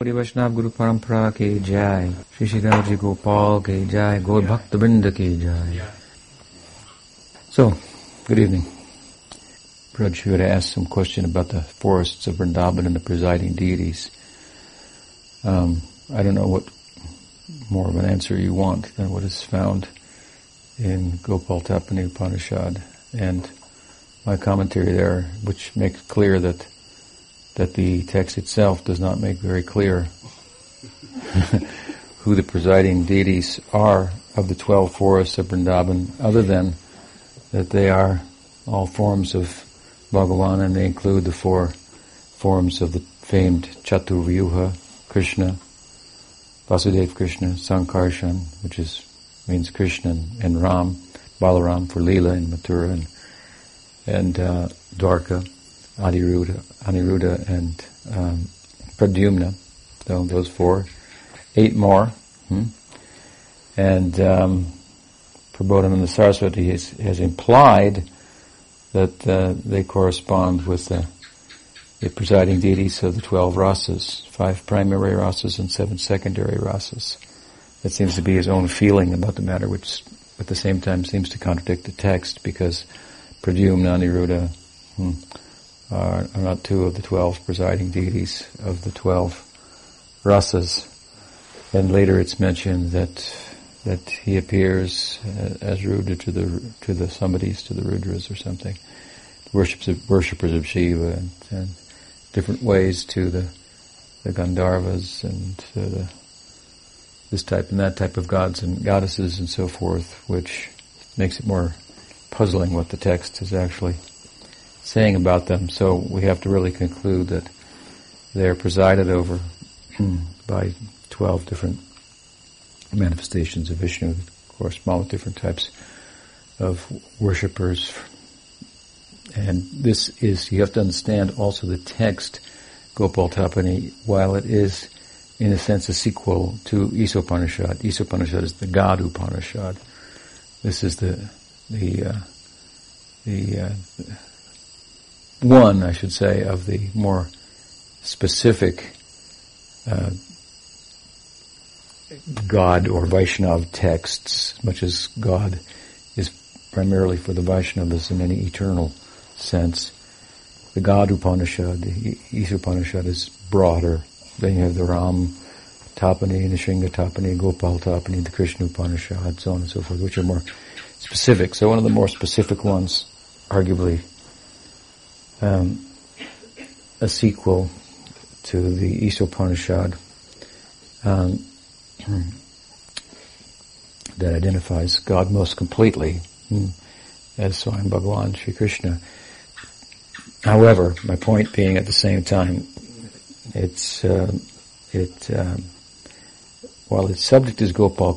Gaudiya Vaishnav Guru Parampara Ke Jai, Shri Sridharji Gopal Ke Jai, Gaur Bhakta Vrinda Ke Jai. So, good evening. Praj, you had asked some question about the forests of Vrindavan and the presiding deities. I don't know what more of an answer you want than what is found in Gopal-Tapani Upanishad and my commentary there, which makes clear that the text itself does not make very clear who the presiding deities are of the 12 forests of Vrindavan, other than that they are all forms of Bhagavan, and they include the four forms of the famed Chaturvyuha, Krishna, Vasudeva Krishna, Sankarshan, which means Krishna, and Ram, Balaram for Lila in Mathura, and Dwarka, Aniruddha, and Pradyumna. So those four. 8 more. And Prabodhananda Saraswati has implied that they correspond with the presiding deities of the 12 rasas, 5 primary rasas and 7 secondary rasas. That seems to be his own feeling about the matter, which at the same time seems to contradict the text, because Pradyumna, Aniruddha, are not 2 of the 12 presiding deities of the 12 rasas. And later it's mentioned that he appears as Rudra to the somebodies, to the Rudras or something, worshippers of Shiva, and different ways to the Gandharvas and to this type and that type of gods and goddesses and so forth, which makes it more puzzling what the text is actually saying about them. So we have to really conclude that they are presided over by 12 different manifestations of Vishnu, that correspond with different types of worshippers. And this is, you have to understand also the text, Gopal-Tapani, while it is in a sense a sequel to Isopanishad. Isopanishad is the God Upanishad. This is the one, I should say, of the more specific God or Vaishnav texts, much as God is primarily for the Vaishnavas in any eternal sense. The God Upanishad, the Isopanishad, is broader. Then you have the Ram Tapani, the Shringa Tapani, Gopal Tapani, the Krishna Upanishad, so on and so forth, which are more specific. So one of the more specific ones, arguably, a sequel to the Isopanishad, that identifies God most completely as Swayam Bhagavan, Sri Krishna. However, my point being, at the same time, while its subject is Gopal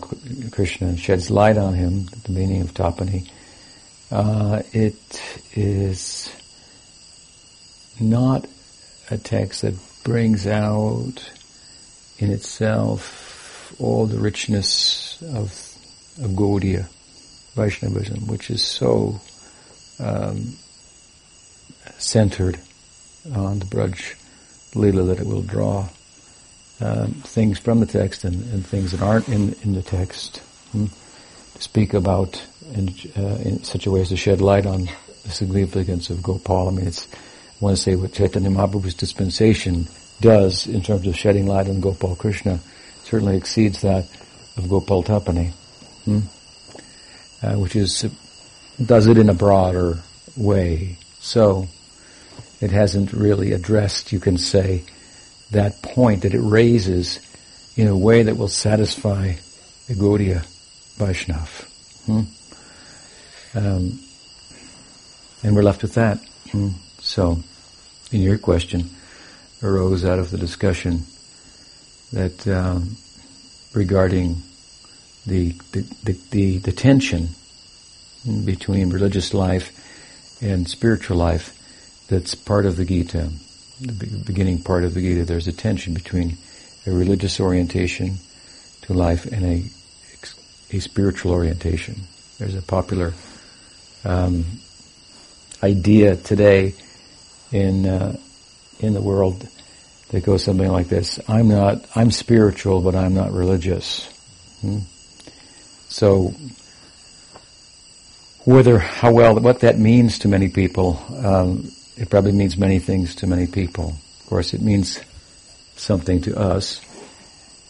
Krishna and sheds light on him, the meaning of Tapani, it is not a text that brings out in itself all the richness of Gaudiya Vaishnavism, which is so centered on the Braj Lila that it will draw things from the text and things that aren't in the text to speak about in such a way as to shed light on the significance of Gopal. I mean, I want to say what Chaitanya Mahaprabhu's dispensation does in terms of shedding light on Gopal Krishna certainly exceeds that of Gopal Tapani, which is, does it in a broader way. So it hasn't really addressed, you can say, that point that it raises in a way that will satisfy the Gaudiya Vaishnav. And we're left with that. So, in your question, arose out of the discussion that regarding the tension between religious life and spiritual life that's part of the Gita, the beginning part of the Gita. There's a tension between a religious orientation to life and a spiritual orientation. There's a popular idea today in the world that goes something like this: I'm spiritual, but I'm not religious. So, what that means to many people, it probably means many things to many people. Of course, it means something to us,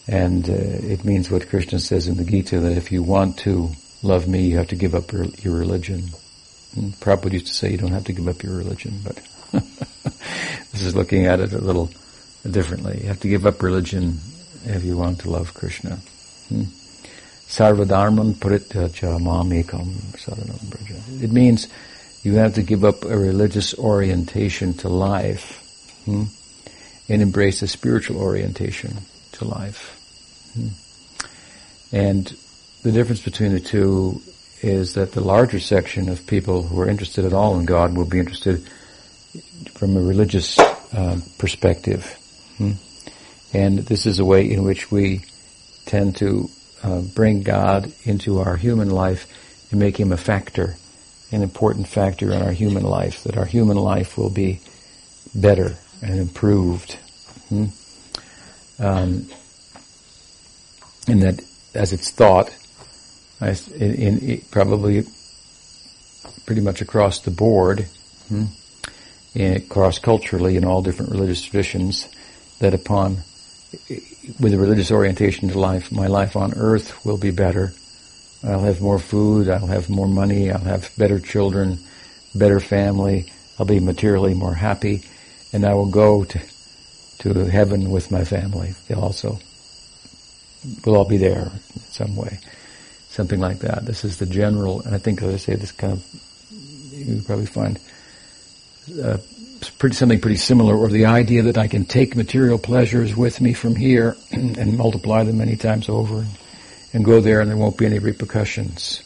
and it means what Krishna says in the Gita, that if you want to love me, you have to give up your religion. And Prabhupada used to say you don't have to give up your religion, but this is looking at it a little differently. You have to give up religion if you want to love Krishna. Sarvadharman parityaja mamekam saranam braja. It means you have to give up a religious orientation to life, and embrace a spiritual orientation to life. And the difference between the two is that the larger section of people who are interested at all in God will be interested from a religious perspective. And this is a way in which we tend to bring God into our human life and make Him a factor, an important factor in our human life, that our human life will be better and improved. And that as it's thought, probably pretty much across the board, cross-culturally in all different religious traditions, that with a religious orientation to life, my life on earth will be better. I'll have more food, I'll have more money, I'll have better children, better family, I'll be materially more happy, and I will go to heaven with my family. We'll all be there in some way. Something like that. This is the general, and I think, as I say, this kind of, you probably find something pretty similar, or the idea that I can take material pleasures with me from here and multiply them many times over and go there and there won't be any repercussions.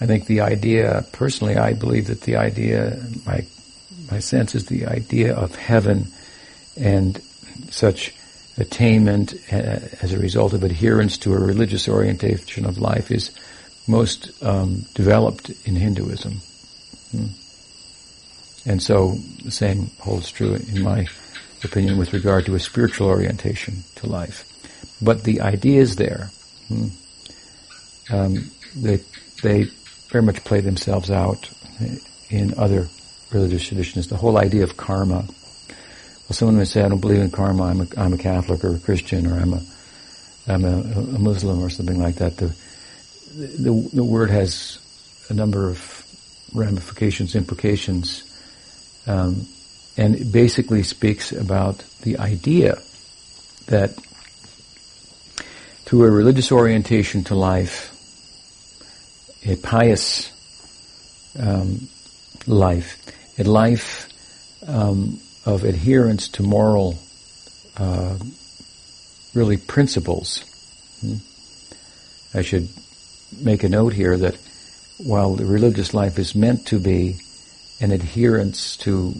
I think the idea, personally, I believe that the idea, my sense is the idea of heaven and such attainment as a result of adherence to a religious orientation of life is most developed in Hinduism. And so the same holds true, in my opinion, with regard to a spiritual orientation to life. But the idea is there. They very much play themselves out in other religious traditions. The whole idea of karma. Well, someone may say, I don't believe in karma, I'm a Catholic or a Christian, or I'm a Muslim or something like that. The word has a number of ramifications, implications, and it basically speaks about the idea that through a religious orientation to life, a pious life, a life of adherence to moral, really, principles. I should make a note here that while the religious life is meant to be an adherence to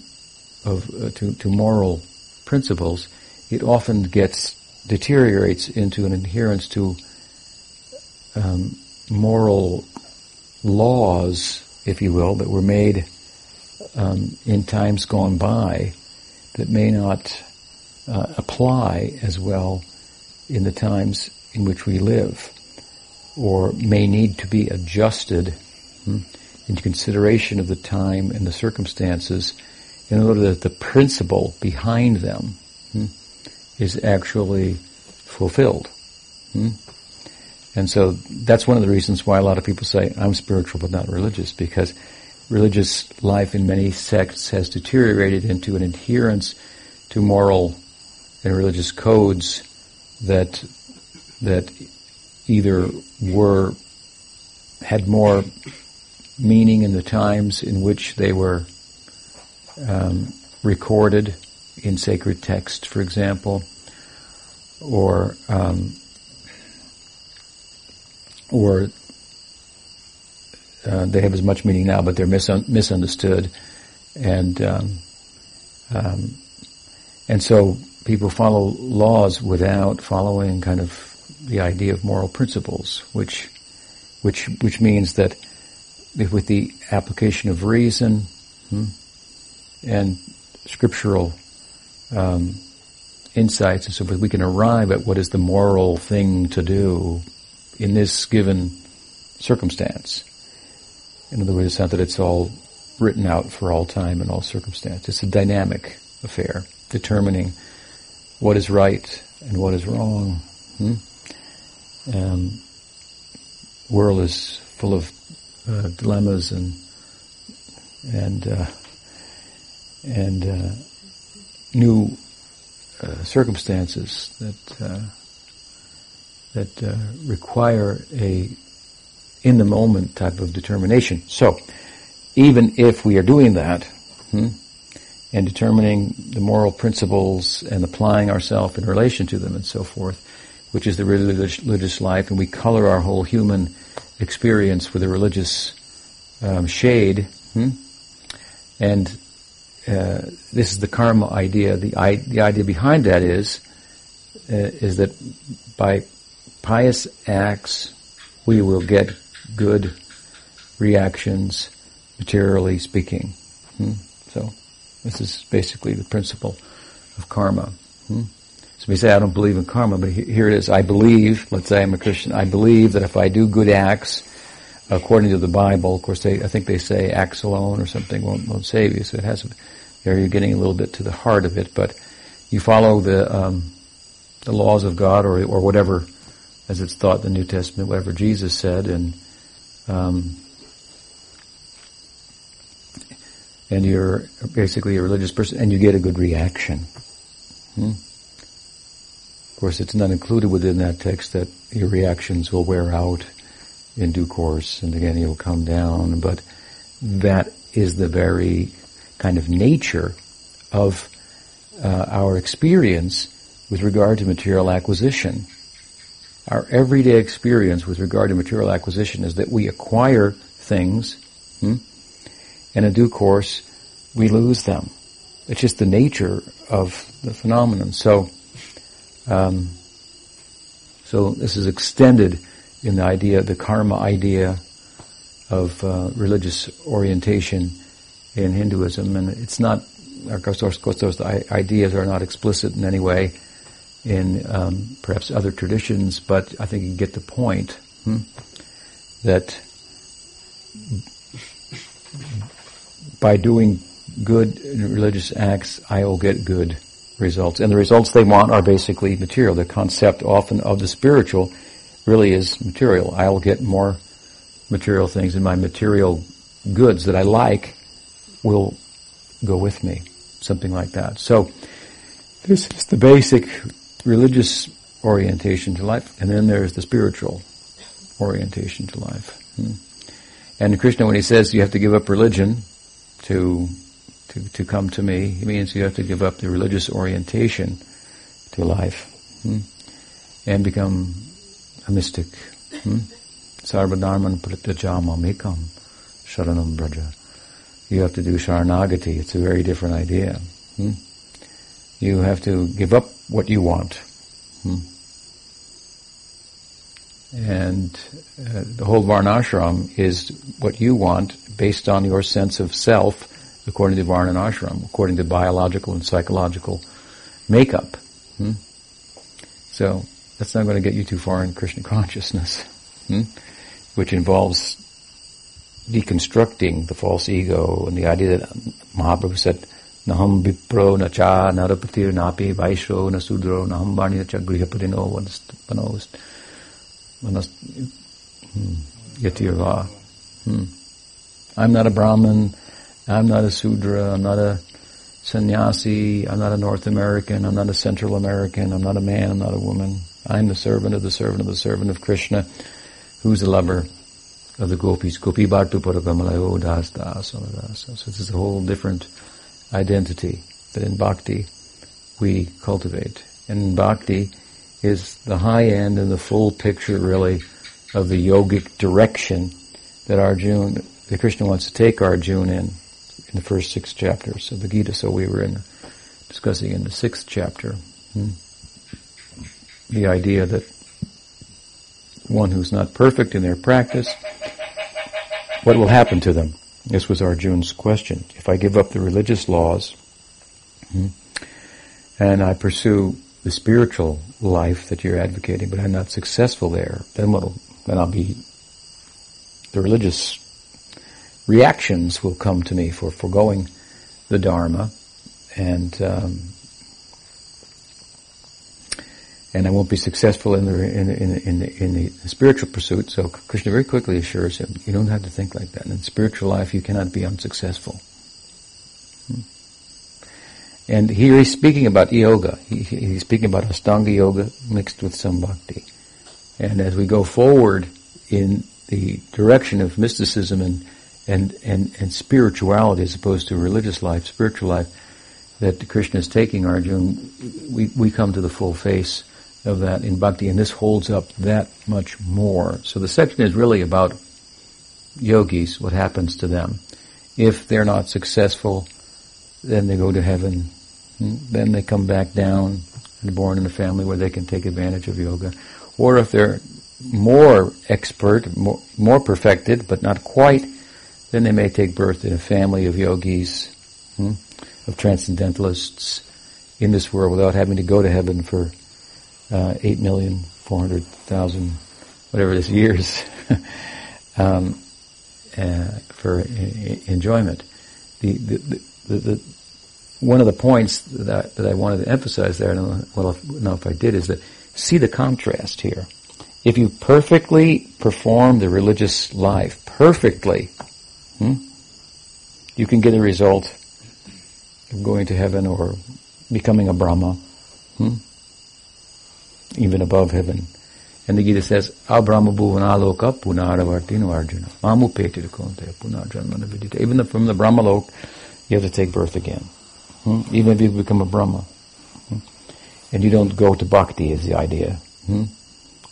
moral principles, it often deteriorates into an adherence to moral laws, if you will, that were made in times gone by, that may not apply as well in the times in which we live, or may need to be adjusted into consideration of the time and the circumstances, in order that the principle behind them is actually fulfilled. And so that's one of the reasons why a lot of people say, I'm spiritual but not religious, because religious life in many sects has deteriorated into an adherence to moral and religious codes that either had more meaning in the times in which they were recorded in sacred text, for example, or they have as much meaning now, but they're misunderstood, and so people follow laws without following kind of the idea of moral principles, which means that with the application of reason and scriptural insights and so forth, we can arrive at what is the moral thing to do in this given circumstance. In other words, it's not that it's all written out for all time and all circumstance. It's a dynamic affair, determining what is right and what is wrong. The world is full of dilemmas and new circumstances that require a in the moment type of determination. So, even if we are doing that and determining the moral principles and applying ourselves in relation to them and so forth, which is the religious life, and we color our whole human experience with a religious shade, and this is the karma idea. The idea behind that is that by pious acts we will get good reactions, materially speaking. So this is basically the principle of karma. So we say, I don't believe in karma, but here it is. I believe, let's say I'm a Christian, I believe that if I do good acts, according to the Bible, of course, I think they say acts alone or something won't save you, so it has, there you're getting a little bit to the heart of it, but you follow the laws of God or whatever, as it's thought in the New Testament, whatever Jesus said, and you're basically a religious person, and you get a good reaction. Of course, it's not included within that text that your reactions will wear out in due course, and again, you'll come down, but that is the very kind of nature of our experience with regard to material acquisition. Our everyday experience with regard to material acquisition is that we acquire things, and in due course, we lose them. It's just the nature of the phenomenon. So this is extended in the idea, the karma idea of religious orientation in Hinduism, and it's not, of course, those ideas are not explicit in any way in perhaps other traditions, but I think you get the point that by doing good religious acts, I will get good results. And the results they want are basically material. The concept often of the spiritual really is material. I'll get more material things, and my material goods that I like will go with me. Something like that. So this is the basic religious orientation to life, and then there's the spiritual orientation to life. And Krishna, when he says you have to give up religion to come to me, he means you have to give up the religious orientation to life and become a mystic. Sarvadharman pratyajamamekam sharanam braja. You have to do sharanagati. It's a very different idea. You have to give up what you want. And the whole varnashram is what you want based on your sense of self, according to varna and ashram, according to biological and psychological makeup. So that's not going to get you too far in Krishna consciousness, which involves deconstructing the false ego and the idea that Mahaprabhu said, Naham vipro na cha narapatir napi vaishro na sudro naham vani na cha grihapadino vanos yatirva. I'm not a Brahmin, I'm not a Sudra, I'm not a sannyasi, I'm not a North American, I'm not a Central American, I'm not a man, I'm not a woman. I'm the servant of the servant of the servant of Krishna, who's the lover of the gopis. Gopi bhattu parakamalayo das das. So this is a whole different identity that in bhakti we cultivate. And in bhakti is the high end and the full picture really of the yogic direction that Arjuna, that Krishna wants to take Arjuna in the first 6 chapters of the Gita. So we were discussing in the 6th chapter the idea that one who's not perfect in their practice, what will happen to them? This was Arjuna's question. If I give up the religious laws, and I pursue the spiritual life that you're advocating, but I'm not successful there, then what'll, then I'll be, the religious reactions will come to me for forgoing the Dharma, and I won't be successful in the spiritual pursuit. So Krishna very quickly assures him, you don't have to think like that. In spiritual life, you cannot be unsuccessful. And here he's speaking about yoga. He's speaking about Astanga yoga mixed with some bhakti. And as we go forward in the direction of mysticism and spirituality as opposed to religious life, spiritual life that Krishna is taking Arjuna, we come to the full face of that in bhakti, and this holds up that much more. So the section is really about yogis, what happens to them. If they're not successful, then they go to heaven. Then they come back down and born in a family where they can take advantage of yoga. Or if they're more expert, more perfected, but not quite, then they may take birth in a family of yogis, of transcendentalists in this world without having to go to heaven for 8,400,000, whatever it is, years for enjoyment. The one of the points that I wanted to emphasize there, and well, now if I did, is that see the contrast here. If you perfectly perform the religious life, perfectly, you can get a result of going to heaven or becoming a Brahma, even above heaven. And the Gita says, Abrahma bhuvanaloka punaravartinu arjuna, mamupetita konte punarjanmanavidita. Even from the Brahma lok, you have to take birth again. Even if you become a Brahma. And you don't go to bhakti is the idea. And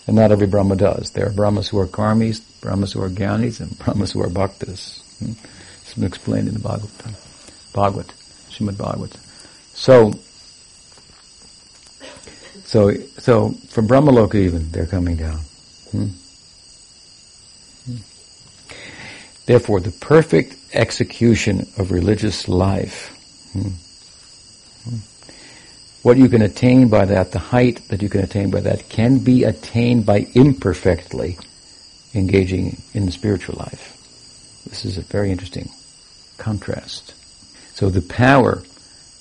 not every Brahma does. There are Brahmas who are karmis, Brahmas who are gyanis, and Brahmas who are bhaktas. It's been explained in the Bhagavatam, Shrimad Bhagavatam. So from Brahmaloka even, they're coming down. Therefore, the perfect execution of religious life, what you can attain by that, the height that you can attain by that, can be attained by imperfectly engaging in the spiritual life. This is a very interesting contrast. So the power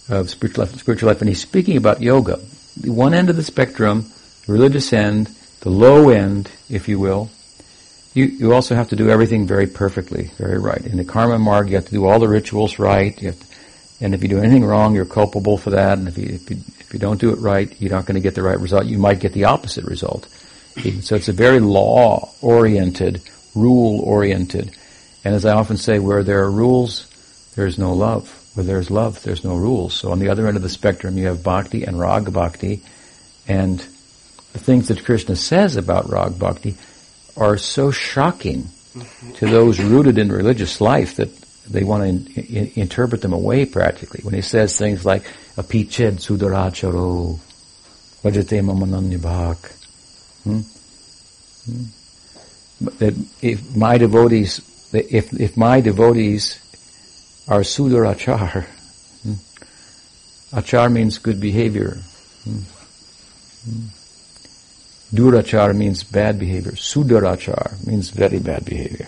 of spiritual life, and he's speaking about yoga, the one end of the spectrum, the religious end, the low end, if you will. You also have to do everything very perfectly, very right. In the karma marg, you have to do all the rituals right. And if you do anything wrong, you're culpable for that. And if you don't do it right, you're not going to get the right result. You might get the opposite result. So it's a very law-oriented, rule-oriented. And as I often say, where there are rules, there's no love. Where there's love, there's no rules. So on the other end of the spectrum, you have bhakti and rag bhakti. And the things that Krishna says about rag bhakti are so shocking to those rooted in religious life that they want to interpret them away practically. When he says things like, apiched sudaracharo, vajate mamananyabhak, that if my devotees are sudarachar, achar means good behavior, durachar means bad behavior. Sudarachar means very bad behavior.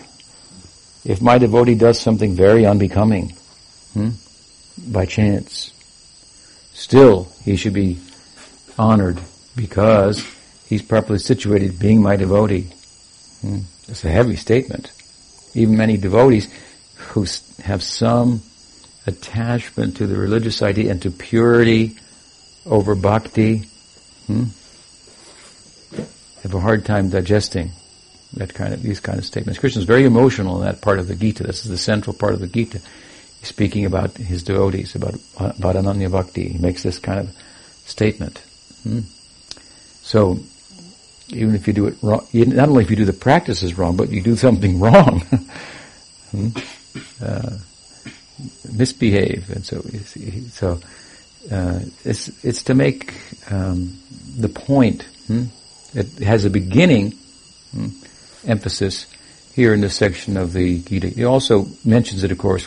If my devotee does something very unbecoming, by chance, still he should be honored because he's properly situated being my devotee. It's a heavy statement. Even many devotees who have some attachment to the religious idea and to purity over bhakti, have a hard time digesting these kind of statements. Krishna is very emotional in that part of the Gita. This is the central part of the Gita. He's speaking about his devotees, about Ananya Bhakti. He makes this kind of statement. So, even if you do it wrong, not only if you do the practices wrong, but you do something wrong, misbehave, and so it's to make the point. It has a beginning emphasis here in this section of the Gita. He also mentions it, of course,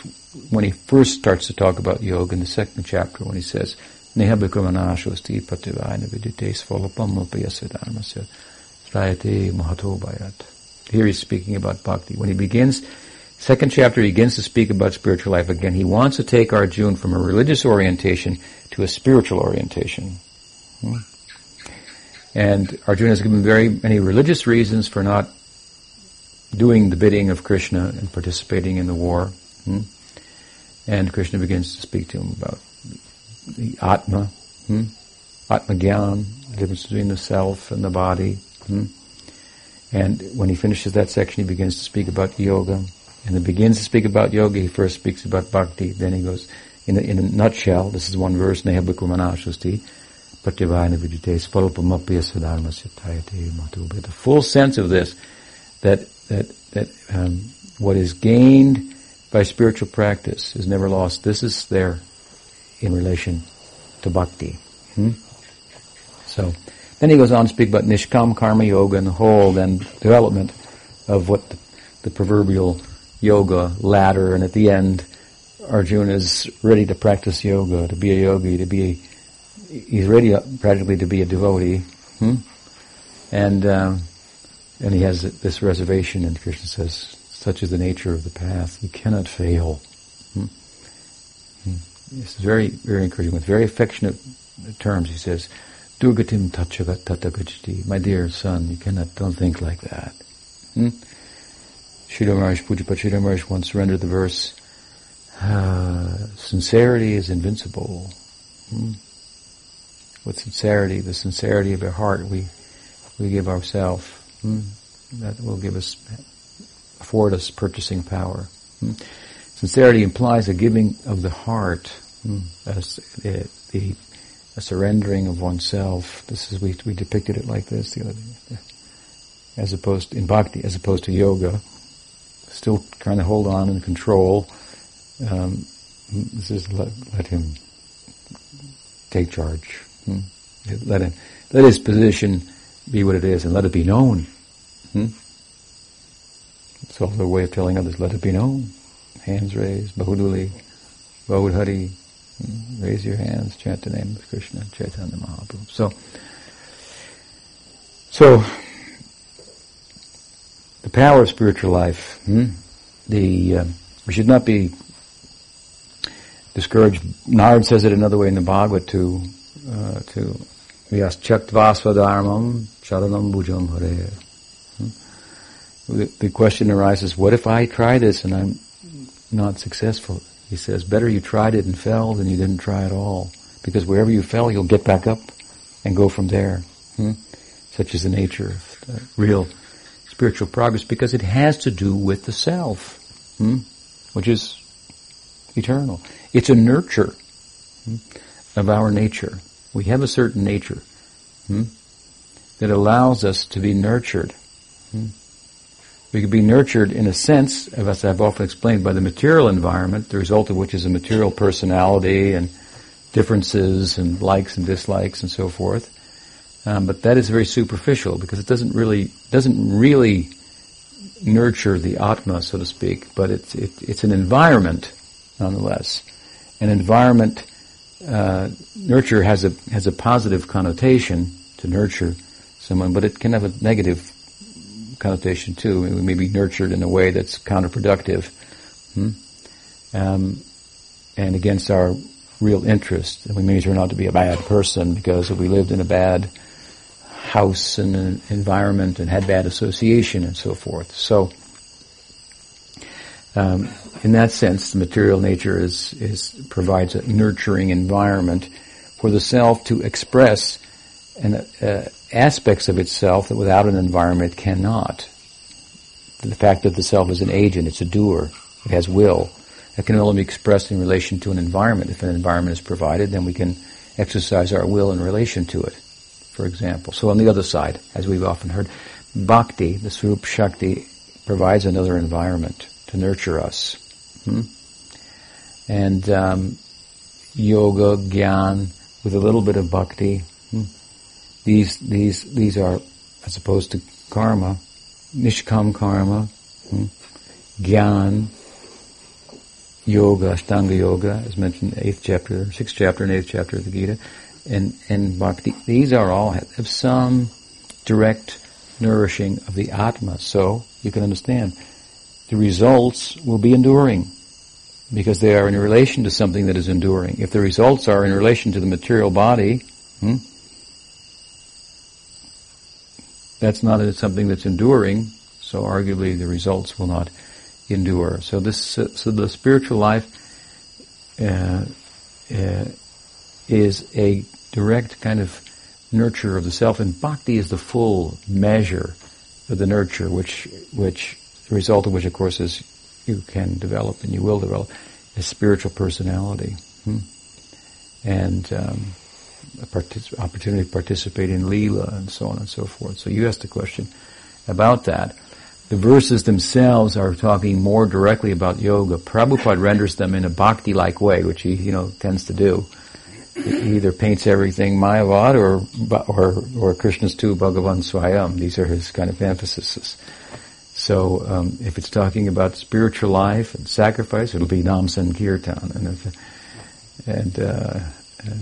when he first starts to talk about yoga in the second chapter, when he says, Neha bhikramanaashusti pativayana vidites folopam upayasiddharmasya srayate mahato bhayat. Here he's speaking about bhakti. When he begins, second chapter, he begins to speak about spiritual life again. He wants to take Arjuna from a religious orientation to a spiritual orientation. And Arjuna has given very many religious reasons for not doing the bidding of Krishna and participating in the war. And Krishna begins to speak to him about the Atma, Atma-gyan, the difference between the self and the body. And when he finishes that section, he begins to speak about yoga. And he begins to speak about yoga, he first speaks about bhakti. Then he goes, in a nutshell, this is one verse, Neha bhikramanaashusti pativayana vidites folopamapya sadharmasya tayate matubhya. The full sense of this, that what is gained by spiritual practice is never lost. This is there in relation to bhakti. So, then he goes on to speak about Nishkam Karma Yoga and the whole then development of what the proverbial yoga ladder, and at the end Arjuna is ready to practice yoga, to be a yogi, he's ready practically to be a devotee. And he has this reservation, and Krishna says, such is the nature of the path, you cannot fail. This is very, very encouraging, with very affectionate terms. He says, Durgatim tachagat tatagachiti, my dear son, you cannot, don't think like that. Sridhar Maharaj, Pujapat Sridhar Maharaj once rendered the verse, sincerity is invincible. With sincerity, the sincerity of our heart, we give ourselves. That will afford us purchasing power. Sincerity implies a giving of the heart, a surrendering of oneself. This is, we depicted it like this the other day, as opposed to, in bhakti, as opposed to yoga, still trying to hold on and control. This is let him take charge. Let his position be what it is, and let it be known. It's also a way of telling others, let it be known. Hands raised, Bahuduli, Bahudhari, raise your hands, chant the name of Krishna, Chaitanya Mahaprabhu. So, the power of spiritual life, we should not be discouraged. Narad says it another way in the Bhagavad to Vyas Chaktvasvadharmam Sharanam Bhujam Hare. The question arises, what if I try this and I'm not successful? He says, better you tried it and fell than you didn't try at all. Because wherever you fell, you'll get back up and go from there. Such is the nature of the real spiritual progress, because it has to do with the self, which is eternal. It's a nurture of our nature. We have a certain nature that allows us to be nurtured. We could be nurtured in a sense, as I've often explained, by the material environment, the result of which is a material personality and differences and likes and dislikes and so forth. But that is very superficial, because it doesn't really nurture the Atma, so to speak, but it's an environment nonetheless. An environment, nurture has a positive connotation, to nurture someone, but it can have a negative connotation too. We may be nurtured in a way that's counterproductive, and against our real interest. And we may turn out to be a bad person because if we lived in a bad house and an environment and had bad association and so forth. So, in that sense, the material nature provides a nurturing environment for the self to express aspects of itself that without an environment cannot. The fact that the self is an agent, it's a doer, it has will, that can only be expressed in relation to an environment. If an environment is provided, then we can exercise our will in relation to it, for example. So on the other side, as we've often heard, bhakti, the Swarup Shakti, provides another environment to nurture us. And yoga, gyan, with a little bit of bhakti, these are, as opposed to karma, nishkam karma, gyan, yoga, Ashtanga yoga, as mentioned, 6th chapter and 8th chapter of the Gita, and bhakti. These are all have some direct nourishing of the Atma. So you can understand the results will be enduring, because they are in relation to something that is enduring. If the results are in relation to the material body, that's not something that's enduring, so arguably the results will not endure. So the spiritual life is a direct kind of nurture of the self, and bhakti is the full measure of the nurture, which the result of which, of course, is you can develop and you will develop a spiritual personality and opportunity to participate in Lila and so on and so forth. So you asked a question about that. The verses themselves are talking more directly about yoga. Prabhupada renders them in a bhakti-like way, which he, tends to do. He either paints everything Mayavad or Krishna's tu Bhagavan Swayam. These are his kind of emphases. So if it's talking about spiritual life and sacrifice, it'll be Nam Sankirtan. And if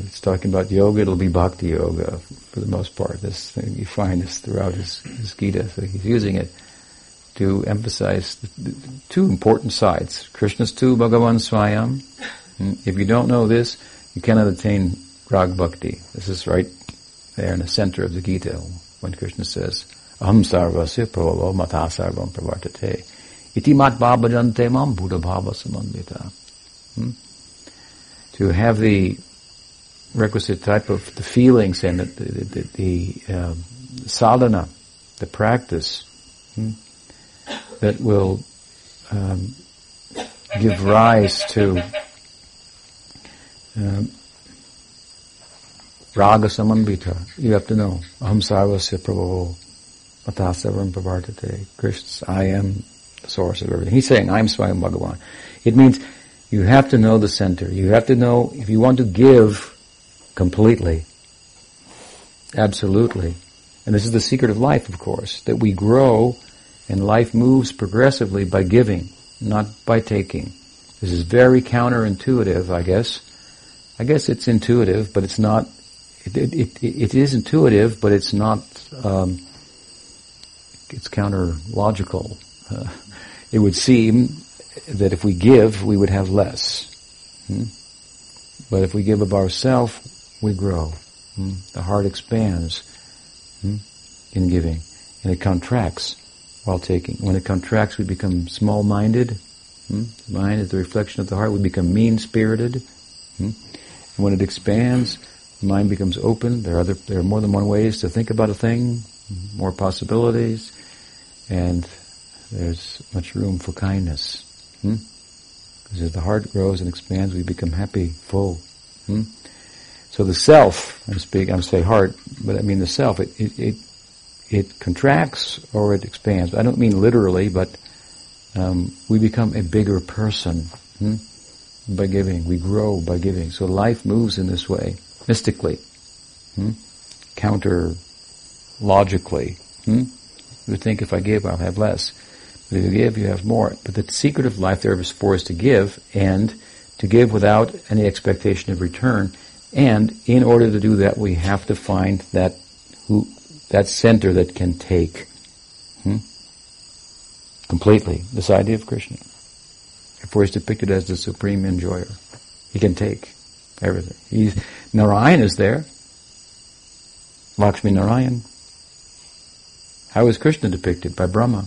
it's talking about yoga, it'll be bhakti yoga for the most part. This thing, you find this throughout his Gita. So he's using it to emphasize the two important sides. Krishna's tu Bhagavan Swayam. And if you don't know this, you cannot attain Rag Bhakti. This is right there in the center of the Gita when Krishna says, Aham sarvasya prabhavo mata sarvam pravartate. Iti mat bhabhajante mam buddha bhava samandita. To have the requisite type of the feelings and the sadhana, the practice, that will give rise to raga samanbita. You have to know aham sarvasya prabhavo matasavam pravartate. Krishna's I am the source of everything. He's saying I am Swayam Bhagavan. It means you have to know the center. You have to know if you want to give completely, absolutely. And this is the secret of life, of course, that we grow and life moves progressively by giving, not by taking. This is very counterintuitive, I guess. I guess it's intuitive, but it's not. It is intuitive, but it's not. It's counter-logical. It would seem that if we give, we would have less. But if we give of ourselves, we grow. The heart expands in giving, and it contracts while taking. When it contracts, we become small-minded. The mind is the reflection of the heart. We become mean-spirited. And when it expands, the mind becomes open. There are more than one ways to think about a thing, more possibilities, and there's much room for kindness. Because as the heart grows and expands, we become happy, full. So the self, I'm saying heart, but I mean the self, it contracts or it expands. I don't mean literally, but we become a bigger person by giving. We grow by giving. So life moves in this way, mystically, counter-logically. You would think if I give, I'll have less. But if you give, you have more. But the secret of life there is for us to give, and to give without any expectation of return. And in order to do that, we have to find that center that can take completely this idea of Krishna. Of course, depicted as the supreme enjoyer. He can take everything. Narayan is there. Lakshmi Narayan. How is Krishna depicted? By Brahma.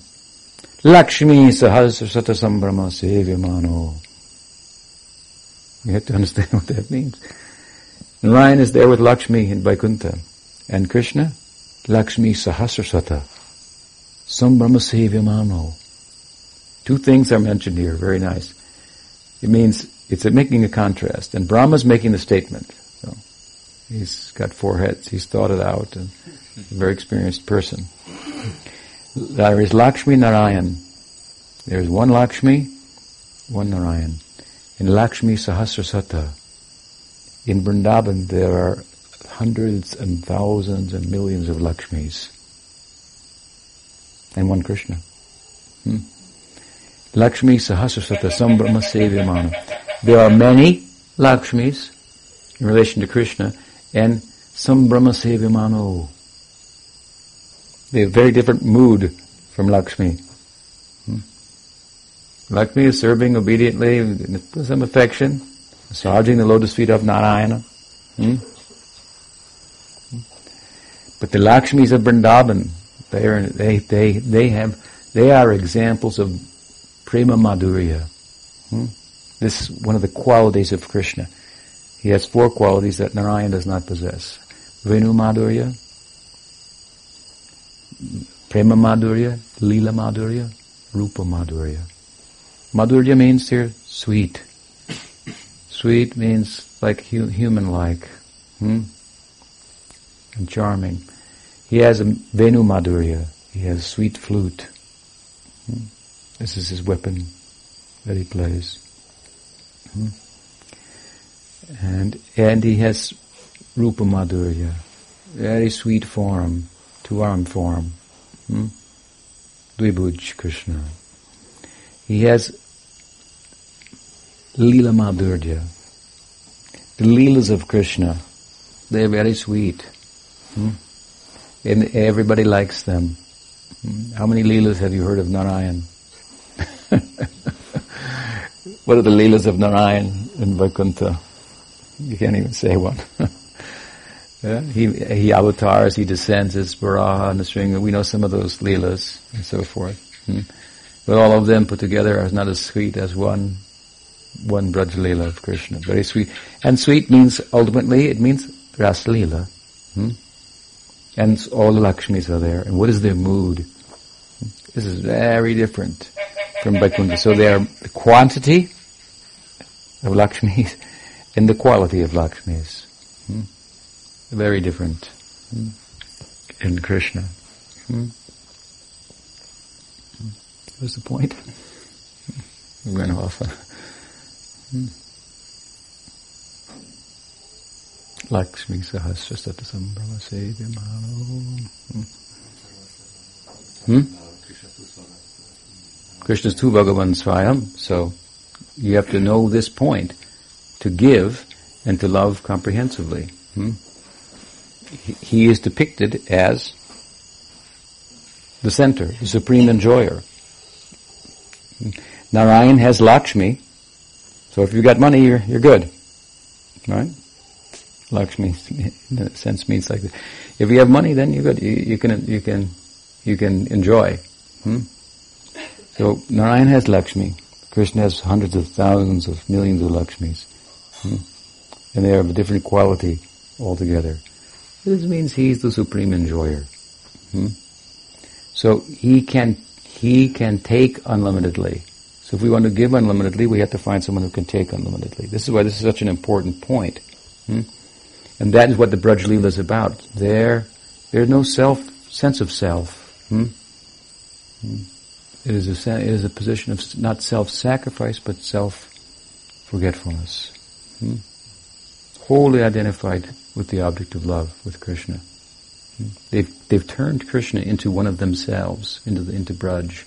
Lakshmi sahasra sata sambrahma sevyamano. You have to understand what that means. Narayan is there with Lakshmi in Vaikuntha. And Krishna? Lakshmi sahasra sata sambrahma sevyamano. Two things are mentioned here. Very nice. It means it's making a contrast. And Brahma's making the statement. So he's got four heads. He's thought it out. And a very experienced person. There is Lakshmi Narayan. There is one Lakshmi, one Narayan. In Lakshmi Sahasrasata. In Vrindavan there are hundreds and thousands and millions of Lakshmis. And one Krishna. Lakshmi Sahasrasata Sambrahma Sevyamana. There are many Lakshmis in relation to Krishna and Sambrahma Sevyamano. They have very different mood from Lakshmi. Lakshmi is serving obediently with some affection, massaging the lotus feet of Narayana. But the Lakshmis of Vrindavan, they are examples of prema madhurya. This is one of the qualities of Krishna. He has four qualities that Narayana does not possess: Venu madhurya, prema madhurya, lila madhurya, rupa madhurya. Madhurya means here sweet. Sweet means like human-like, and charming. He has a Venu Madhurya. He has sweet flute. This is his weapon that he plays. And he has Rupa Madhurya, very sweet form, two-armed form. Dvibhuj Krishna. He has Lila Madhurya. The Leelas of Krishna, they are very sweet. And everybody likes them. How many Leelas have you heard of Narayan? What are the Leelas of Narayan in Vaikuntha? You can't even say one. Yeah? He avatars, he descends as Varaha, Nrsingha. We know some of those Leelas and so forth. But all of them put together are not as sweet as one Braj Lila of Krishna. Very sweet. And sweet means, ultimately, it means Ras Lila. And all the Lakshmis are there. And what is their mood? This is very different from Vaikuntha. So they are the quantity of Lakshmis and the quality of Lakshmis. Very different in Krishna. What's the point? We went off. Lakshmi Sahasrasata Sambrahma Sevyamano. Krishna's two Bhagavan Swayam. So you have to know this point to give and to love comprehensively. He is depicted as the center, the supreme enjoyer. Narayan has Lakshmi, so if you've got money, you're good, right? Lakshmi, in a sense, means like this. If you have money, then you're good. You can enjoy. So Narayan has Lakshmi. Krishna has hundreds of thousands of millions of Lakshmis, and they are of a different quality altogether. This means he's the supreme enjoyer. So he can take unlimitedly. So if we want to give unlimitedly, we have to find someone who can take unlimitedly. This is why this is such an important point. And that is what the Braj Lila is about. There is no sense of self. It is a position of not self-sacrifice, but self-forgetfulness. Wholly identified with the object of love, with Krishna. They've turned Krishna into one of themselves, into Braj.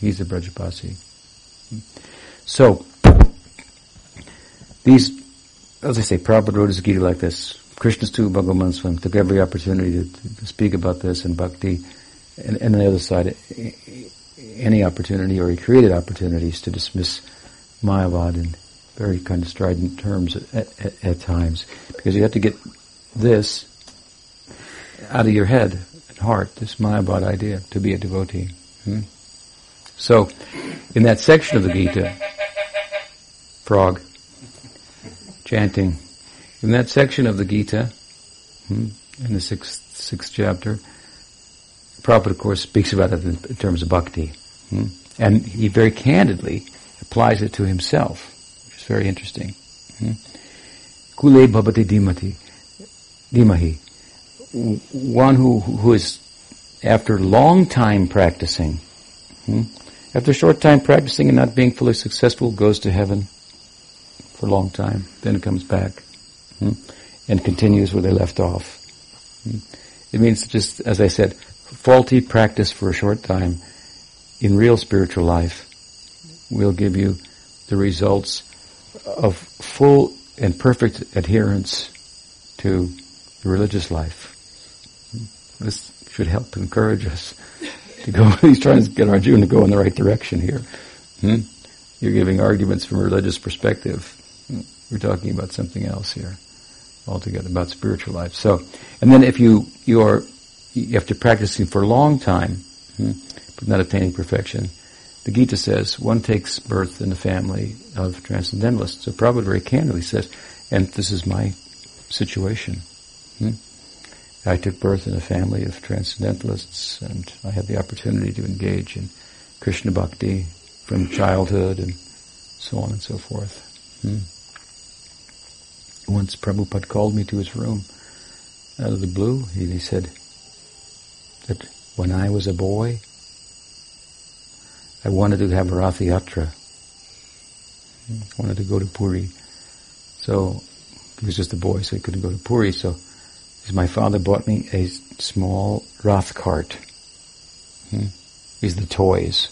He's a Brajapasi. So these, as I say, Prabhupada wrote his Gita like this. Krishna's two Bhagavan Swayam took every opportunity to speak about this in bhakti, and on the other side, any opportunity, or he created opportunities to dismiss Mayavad in very kind of strident terms at times, because you have to get this out of your head and heart, this Mayavad idea, to be a devotee. So, in that section of the Gita, frog chanting, in that section of the Gita, in the sixth chapter, Prabhupada, of course, speaks about it in terms of bhakti, and he very candidly applies it to himself, which is very interesting. Kule bhavati dimahi. One who is, after long time practicing, after short time practicing and not being fully successful, goes to heaven for a long time, then comes back and continues where they left off. It means, just as I said, faulty practice for a short time in real spiritual life we'll give you the results of full and perfect adherence to the religious life. This should help encourage us to go. He's trying to get Arjuna to go in the right direction here. You're giving arguments from a religious perspective. We're talking about something else here altogether, about spiritual life. So, and then if you after practicing for a long time, but not attaining perfection, the Gita says one takes birth in a family of transcendentalists. So Prabhupada very candidly says, and this is my situation. I took birth in a family of transcendentalists, and I had the opportunity to engage in Krishna Bhakti from childhood and so on and so forth. Once Prabhupada called me to his room out of the blue, and he said that when I was a boy, I wanted to have a Rath Yatra. I wanted to go to Puri. So, he was just a boy, so he couldn't go to Puri, so my father bought me a small Rath cart. These are the toys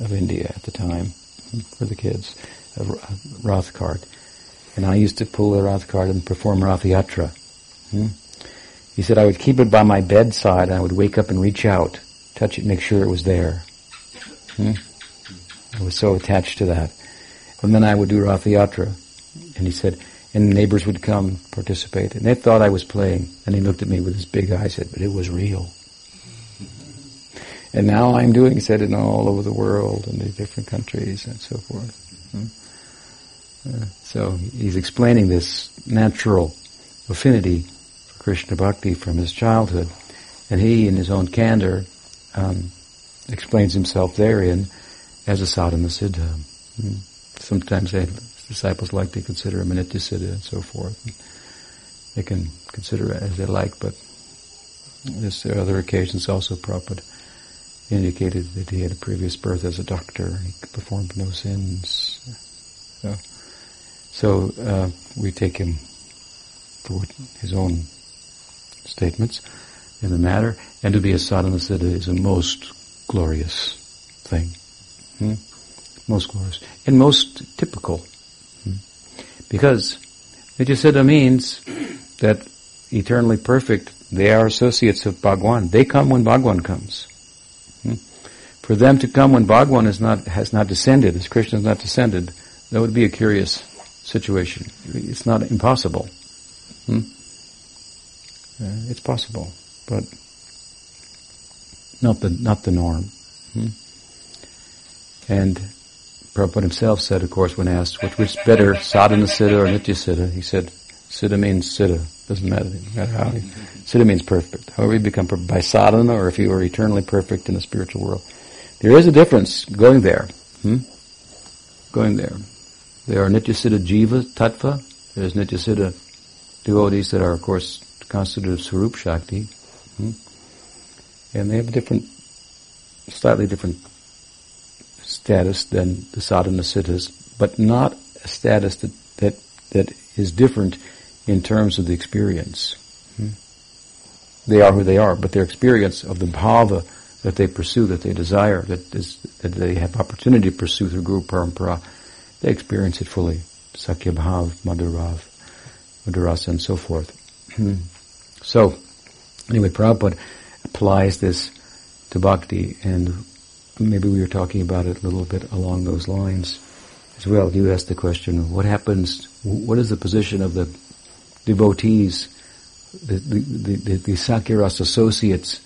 of India at the time, for the kids, a Rath cart. And I used to pull the Rath cart and perform Rath Yatra. He said I would keep it by my bedside, and I would wake up and reach out, touch it, make sure it was there. I was so attached to that. And then I would do Rath Yatra. And he said, and neighbors would come participate, and they thought I was playing. And he looked at me with his big eyes, said, but it was real. And now I'm doing, he said, it all over the world and the different countries and so forth. So he's explaining this natural affinity for Krishna Bhakti from his childhood. And he, in his own candor, explains himself therein as a sadhana siddha. Sometimes they disciples like to consider him a nityasiddha and so forth. They can consider it as they like, but there are other occasions also Prabhupada indicated that he had a previous birth as a doctor. He performed no sins. So we take him for his own statements in the matter, and to be a sadhana siddha is a most glorious thing. Most glorious. And most typical. Because Nityasiddha means that eternally perfect, they are associates of Bhagwan. They come when Bhagwan comes. For them to come when Bhagwan has not descended, as Krishna has not descended, that would be a curious situation. It's not impossible. It's possible, but not the norm. And Prabhupada himself said, of course, when asked, which better, sadhana siddha or nitya siddha? He said, siddha means siddha. Doesn't matter how. Siddha means perfect. However you become perfect, by sadhana or if you are eternally perfect in the spiritual world. There is a difference going there. Going there. There are nitya siddha jiva, tattva. There's nitya siddha devotees that are, of course, constituted of Swarup Shakti. And they have slightly different status than the sadhana siddhas, but not a status that is different in terms of the experience. They are who they are, but their experience of the bhava that they pursue, that they desire, that they have opportunity to pursue through Guru Parampara, they experience it fully. Sakya Bhav, Madhurav, Madhurasa, and so forth. So, anyway, Prabhupada applies this to bhakti, and maybe we were talking about it a little bit along those lines as well. You asked the question, what happens, what is the position of the devotees, the Sakyaras associates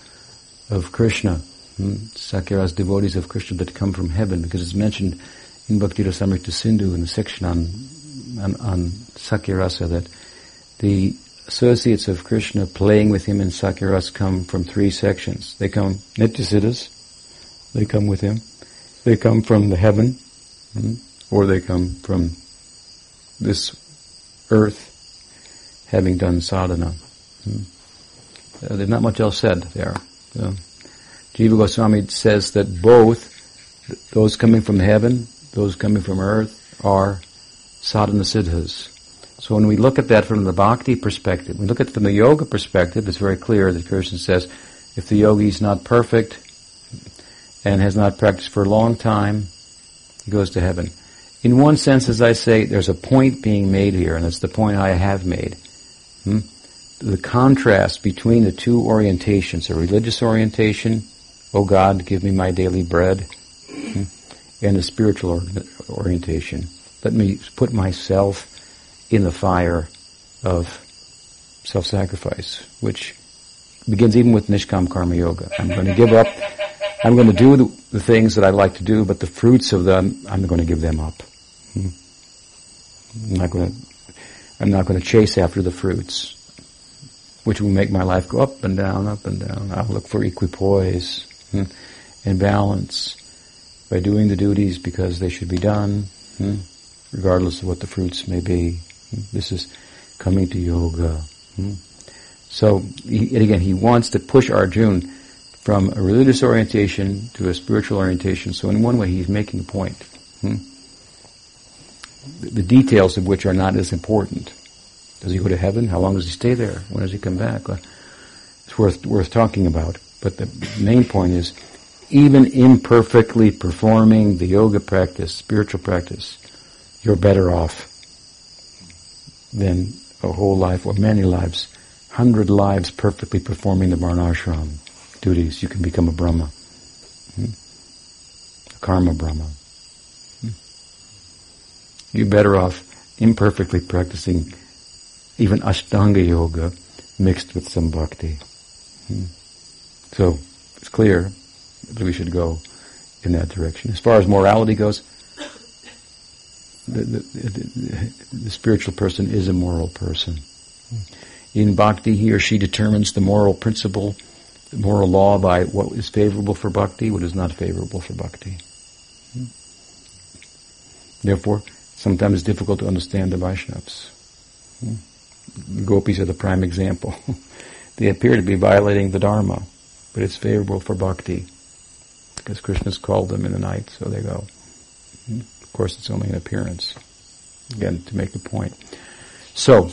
of Krishna, Sakyaras devotees of Krishna that come from heaven, because it's mentioned in Bhaktirasrita Sindhu in the section on Sakyarasa that the associates of Krishna playing with him in Sakyaras come from three sections. They come Nityasiddhas, they come with him. They come from the heaven, or they come from this earth, having done sadhana. There's not much else said there. Jiva Goswami says that both those coming from heaven, those coming from earth, are sadhana siddhas. So when we look at that from the bhakti perspective, we look at it from the yoga perspective, it's very clear that Krishna says, if the yogi is not perfect and has not practiced for a long time, He goes to heaven. In one sense, as I say, there's a point being made here, and it's the point I have made. The contrast between the two orientations, a religious orientation, O God, give me my daily bread, and a spiritual orientation. Let me put myself in the fire of self-sacrifice, which begins even with Nishkam Karma Yoga. I'm going to give up. I'm going to do the things that I like to do, but the fruits of them, I'm going to give them up. I'm not going to chase after the fruits, which will make my life go up and down, up and down. I'll look for equipoise and balance by doing the duties because they should be done, regardless of what the fruits may be. This is coming to yoga. So, and again, he wants to push Arjuna from a religious orientation to a spiritual orientation. So in one way, he's making a point. The details of which are not as important. Does he go to heaven? How long does he stay there? When does he come back? It's worth talking about. But the main point is, even imperfectly performing the yoga practice, spiritual practice, you're better off than a whole life or many lives, 100 lives perfectly performing the varnashram duties. You can become a Brahma, a karma Brahma. You're better off imperfectly practicing even Ashtanga Yoga mixed with some bhakti. So it's clear that we should go in that direction. As far as morality goes, the spiritual person is a moral person. In bhakti, he or she determines the moral principle, the moral law, by what is favorable for bhakti, what is not favorable for bhakti. Therefore, sometimes it's difficult to understand the Vaishnavas. The gopis are the prime example. They appear to be violating the Dharma, but it's favorable for bhakti, because Krishna's called them in the night, so they go. Of course, it's only an appearance. Again, to make the point. So,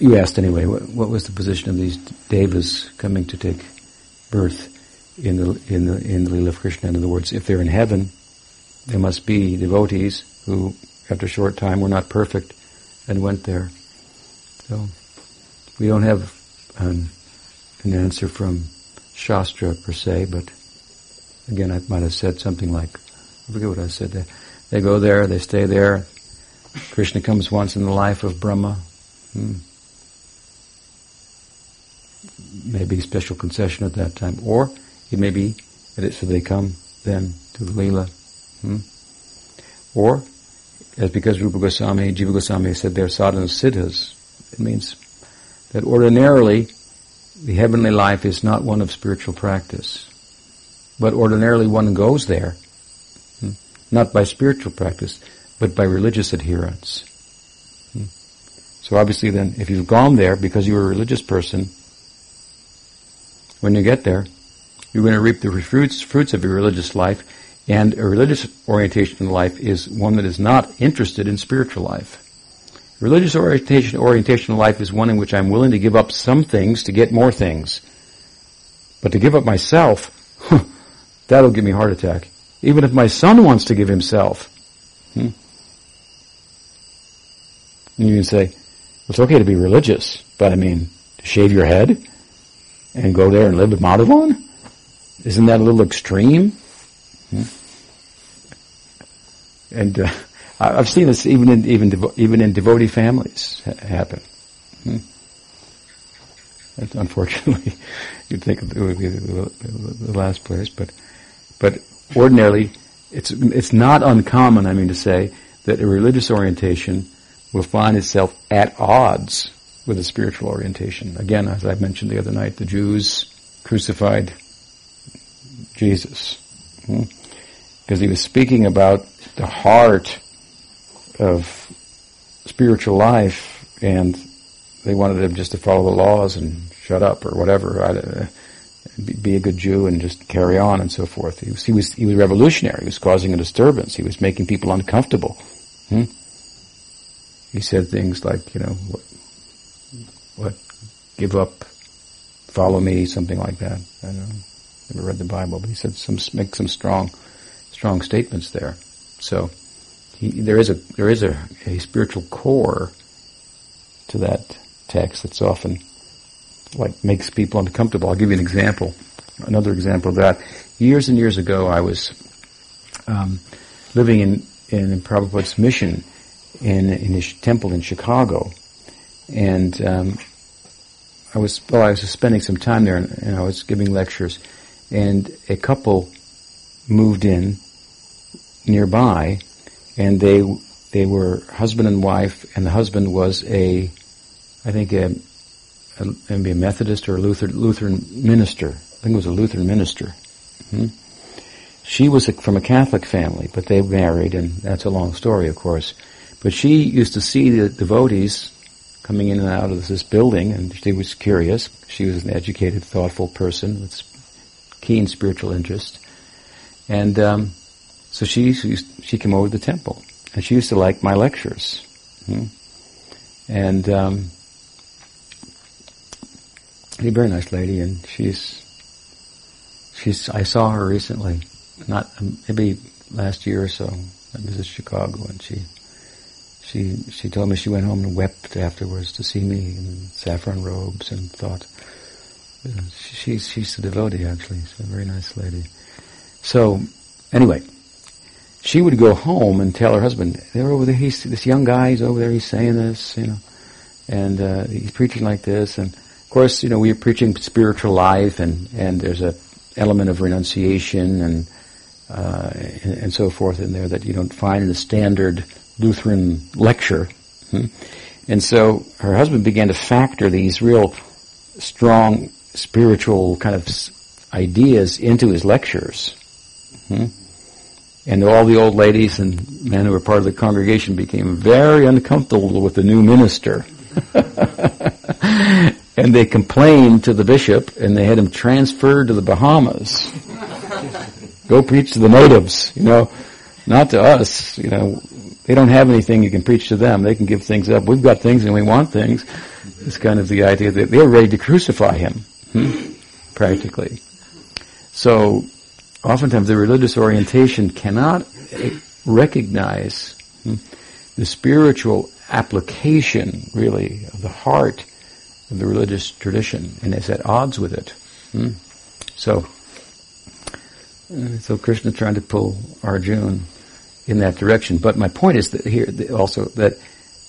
you asked anyway, what was the position of these devas coming to take birth in the Leela of Krishna? In other words, if they're in heaven, they must be devotees who, after a short time, were not perfect and went there. So, we don't have an answer from Shastra per se, but again, I might have said something like, I forget what I said. They go there, they stay there. Krishna comes once in the life of Brahma. Maybe special concession at that time, or it may be that so they come then to the Leela. Or, as because Rupa Goswami, Jiva Goswami said, they're sadhana siddhas. It means that ordinarily the heavenly life is not one of spiritual practice, but ordinarily one goes there, not by spiritual practice, but by religious adherence. So obviously then, if you've gone there because you're a religious person, when you get there, you're going to reap the fruits of your religious life. And a religious orientation in life is one that is not interested in spiritual life. Religious orientation in life is one in which I'm willing to give up some things to get more things. But to give up myself, that'll give me a heart attack. Even if my son wants to give himself. You can say, it's okay to be religious, but I mean, to shave your head and go there and live with Madhavan? Isn't that a little extreme? And I've seen this even in devotee families happen. Unfortunately, you'd think it would be the last place, but ordinarily, it's not uncommon. I mean to say that a religious orientation will find itself at odds with a spiritual orientation. Again, as I mentioned the other night, the Jews crucified Jesus. Because he was speaking about the heart of spiritual life, and they wanted him just to follow the laws and shut up or whatever, be a good Jew and just carry on and so forth. He was revolutionary. He was causing a disturbance. He was making people uncomfortable. He said things like, give up, follow me, something like that. I don't know. never read the Bible, but he said make some strong statements there. So there is a spiritual core to that text that's often like makes people uncomfortable. I'll give you an example. Another example of that. Years and years ago, I was living in Prabhupada's mission in his temple in Chicago, and I was spending some time there, and I was giving lectures, and a couple moved in nearby, and they were husband and wife, and the husband was maybe a Methodist or a Lutheran minister. I think it was a Lutheran minister. Mm-hmm. She was from a Catholic family, but they married, and that's a long story, of course. But she used to see the devotees coming in and out of this building, and she was curious. She was an educated, thoughtful person with keen spiritual interest. And so she came over to the temple, and she used to like my lectures. Mm-hmm. And a very nice lady, and she's I saw her recently, not maybe last year or so. I visited Chicago, and she told me she went home and wept afterwards to see me in saffron robes and thought, you know, she's a devotee actually. She's a very nice lady. So anyway, she would go home and tell her husband, "They're over there. This young guy. He's over there. He's saying this, you know, and he's preaching like this." And of course, you know, we are preaching spiritual life, and there's a element of renunciation and so forth in there that you don't find in the standard Lutheran lecture. And so her husband began to factor these real strong spiritual kind of ideas into his lectures. And all the old ladies and men who were part of the congregation became very uncomfortable with the new minister. And they complained to the bishop, and they had him transferred to the Bahamas. Go preach to the natives, you know, not to us. You know, they don't have anything you can preach to them. They can give things up. We've got things, and we want things. It's kind of the idea that they were ready to crucify him, practically. So, oftentimes the religious orientation cannot recognize the spiritual application, really, of the heart of the religious tradition, and it's at odds with it. So Krishna trying to pull Arjuna in that direction. But my point is that here also, that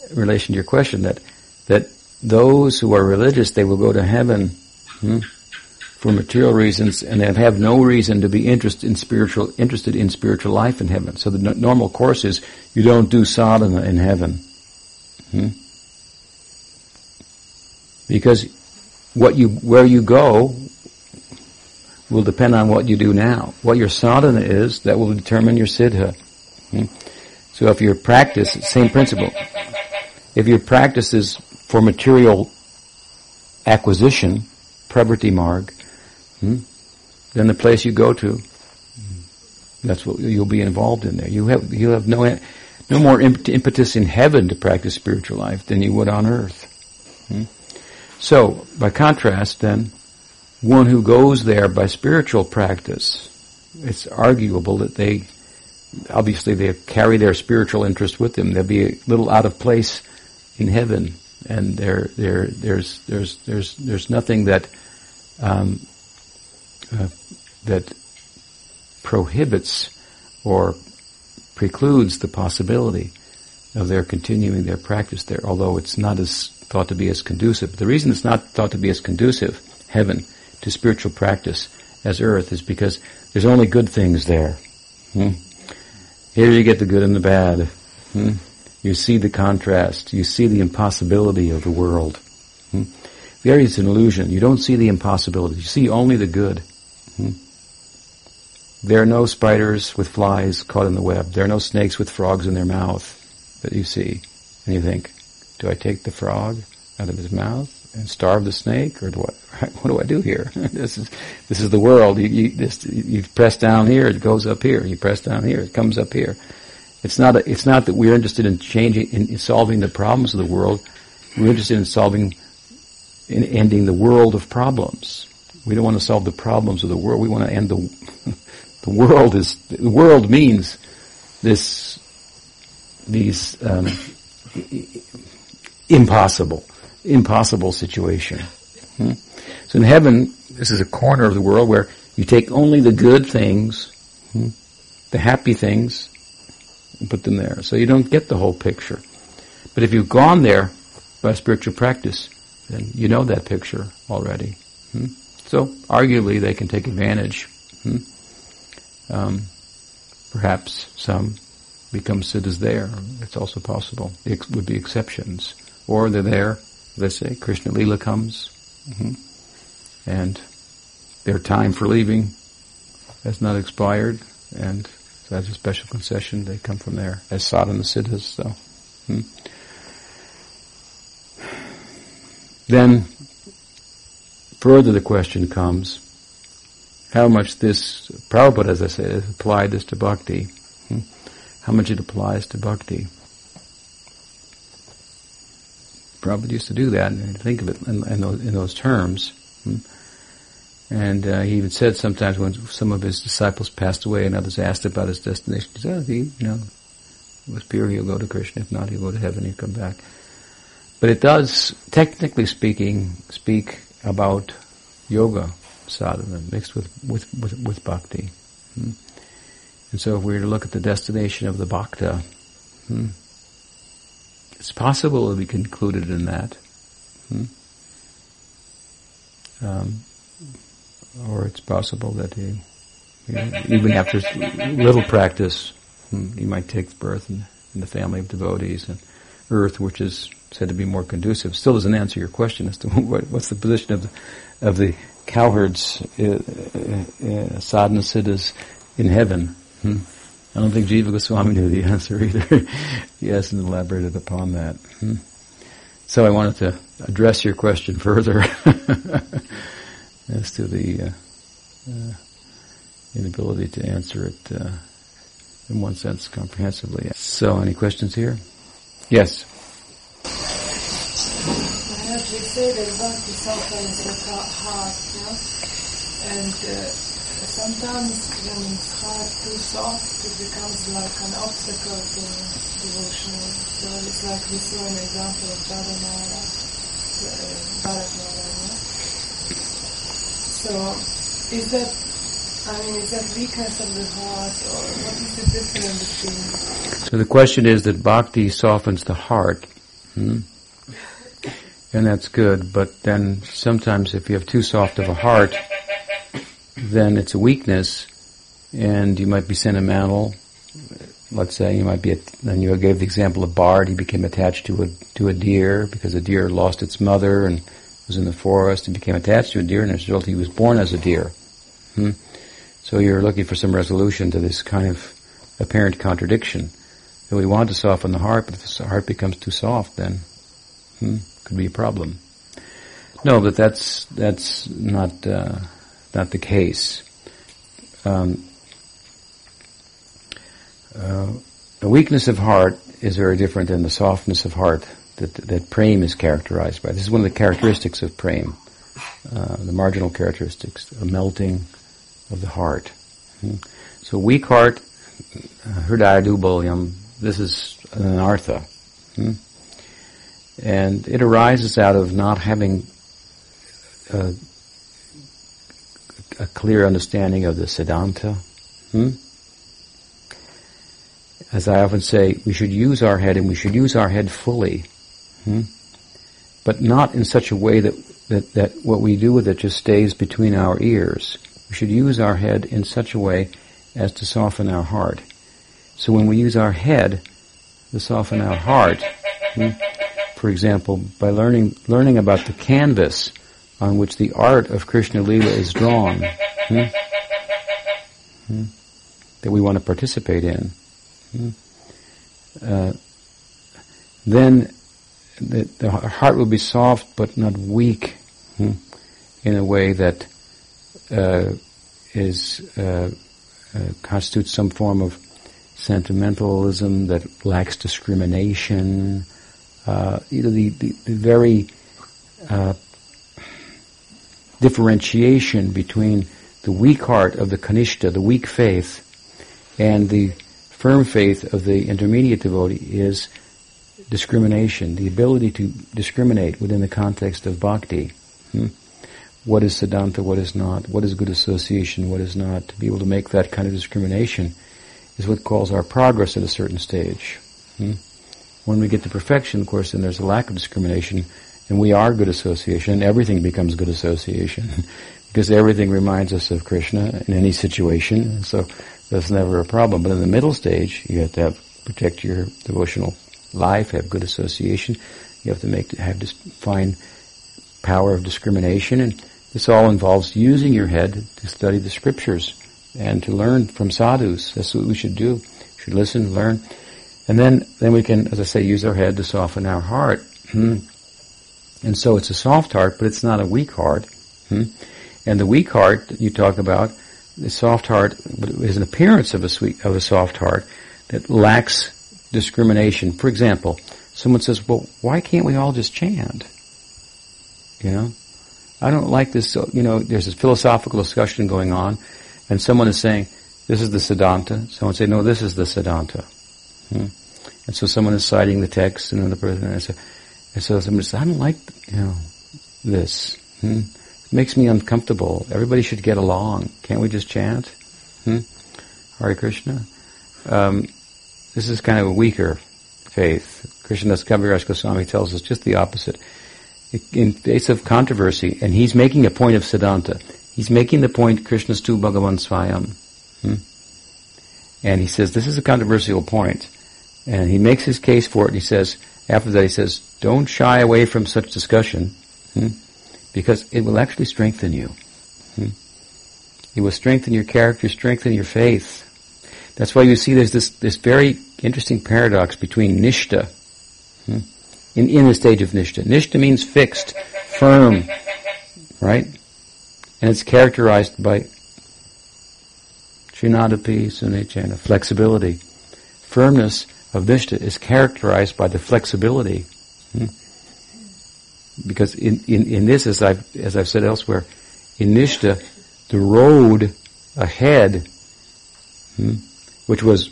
in relation to your question, that those who are religious, they will go to heaven for material reasons, and they have no reason to be interested in spiritual life in heaven. So the normal course is you don't do sadhana in heaven. Because where you go will depend on what you do now. What your sadhana is, that will determine your siddha. So if your practice, same principle. If your practice is for material acquisition, pravriti marg, then the place you go to, that's what you'll be involved in there. You'll have no more impetus in heaven to practice spiritual life than you would on earth. So, by contrast, then, one who goes there by spiritual practice, it's arguable that they carry their spiritual interest with them. They'll be a little out of place in heaven, and there's nothing that that prohibits or precludes the possibility of their continuing their practice there, although it's not as thought to be as conducive. The reason it's not thought to be as conducive, heaven, to spiritual practice as earth, is because there's only good things there. Here you get the good and the bad. You see the contrast. You see the impossibility of the world. There is an illusion. You don't see the impossibility. You see only the good. There are no spiders with flies caught in the web. There are no snakes with frogs in their mouth that you see. And you think, do I take the frog out of his mouth and starve the snake, or what do I do here? This is the world. You press down here, it goes up here. You press down here, it comes up here. It's not that we're interested in changing, in solving the problems of the world. We're interested in ending the world of problems. We don't want to solve the problems of the world. We want to end the the world. Is the world means this, these impossible situation. So in heaven, this is a corner of the world where you take only the good things, the happy things, and put them there. So you don't get the whole picture. But if you've gone there by spiritual practice, then you know that picture already. So arguably they can take advantage. Perhaps some become siddhas there. It's also possible. It would be exceptions. Or they're there, let's say, Krishna Lila comes, and their time for leaving has not expired, and so that's a special concession. They come from there as sadhana siddhas. So then further the question comes, how much this, Prabhupada, as I said, has applied this to bhakti. How much it applies to bhakti. Prabhupada used to do that and think of it in those terms. And he even said sometimes when some of his disciples passed away and others asked about his destination, he said, oh, he was pure, he'll go to Krishna. If not, he'll go to heaven, he'll come back. But it does, technically speaking, speak about yoga sadhana mixed with bhakti. And so if we were to look at the destination of the bhakta, it's possible to be concluded in that. Or it's possible that he, even after little practice, he might take birth in the family of devotees, and earth, which is said to be more conducive, still doesn't answer your question as to what's the position of the cowherds, sadhana siddhas in heaven. I don't think Jiva Goswami knew the answer either. He hasn't elaborated upon that. So I wanted to address your question further as to the inability to answer it in one sense comprehensively. So any questions here? Yes. I heard you say that bhakti sometimes is hard, and sometimes when it's hard, too soft, it becomes like an obstacle to devotion. So it's like we saw an example of Bharat Maharaj. So is that weakness of the heart, or what is the difference between? So the question is that bhakti softens the heart, and that's good, but then sometimes if you have too soft of a heart, then it's a weakness, and you might be sentimental. Let's say you might be. Then you gave the example of Bard. He became attached to a deer because a deer lost its mother and was in the forest and became attached to a deer, and as a result, he was born as a deer. So you're looking for some resolution to this kind of apparent contradiction. So we want to soften the heart, but if the heart becomes too soft, then could be a problem. No, but that's not. Not the case. The weakness of heart is very different than the softness of heart that prema is characterized by. This is one of the characteristics of prema, the marginal characteristics, a melting of the heart. So weak heart, hridaya dubolyam, this is an anartha. And it arises out of not having a clear understanding of the Siddhanta. As I often say, we should use our head, and we should use our head fully, but not in such a way that what we do with it just stays between our ears. We should use our head in such a way as to soften our heart. So when we use our head to soften our heart, for example, by learning about the canvas on which the art of Krishna Lila is drawn, that we want to participate in, then the heart will be soft but not weak, in a way that constitutes some form of sentimentalism that lacks discrimination. The very differentiation between the weak heart of the Kanishta, the weak faith, and the firm faith of the intermediate devotee is discrimination, the ability to discriminate within the context of bhakti. What is siddhanta, what is not, what is good association, what is not. To be able to make that kind of discrimination is what calls our progress at a certain stage. When we get to perfection, of course, then there's a lack of discrimination, and we are good association, and everything becomes good association, because everything reminds us of Krishna in any situation, so that's never a problem. But in the middle stage, you have to protect your devotional life, have good association, you have to have this fine power of discrimination, and this all involves using your head to study the scriptures and to learn from sadhus. That's what we should do. We should listen, learn, and then we can, as I say, use our head to soften our heart. And so it's a soft heart, but it's not a weak heart. And the weak heart that you talk about, the soft heart, is an appearance of a soft heart that lacks discrimination. For example, someone says, "Well, why can't we all just chant?" I don't like this. There's this philosophical discussion going on, and someone is saying, "This is the Siddhanta." Someone say, "No, this is the Siddhanta." And so someone is citing the text, and another person, and so someone says, "I don't like this. It makes me uncomfortable. Everybody should get along. Can't we just chant? Hare Krishna." This is kind of a weaker faith. Krishna Das Kaviraj Goswami tells us just the opposite. In face of controversy, and he's making a point of Siddhanta. He's making the point, Krishna's tu Bhagavan Swayam. And he says, this is a controversial point. And he makes his case for it, and he says, after that he says, don't shy away from such discussion, because it will actually strengthen you. It will strengthen your character, strengthen your faith. That's why you see there's this very interesting paradox between Nishta, in the stage of Nishta. Nishta means fixed, firm, right? And it's characterized by Shinadapi Sunechana, flexibility. Firmness of Nishta is characterized by the flexibility. Because in this, as I've said elsewhere, in Nishta, the road ahead, which was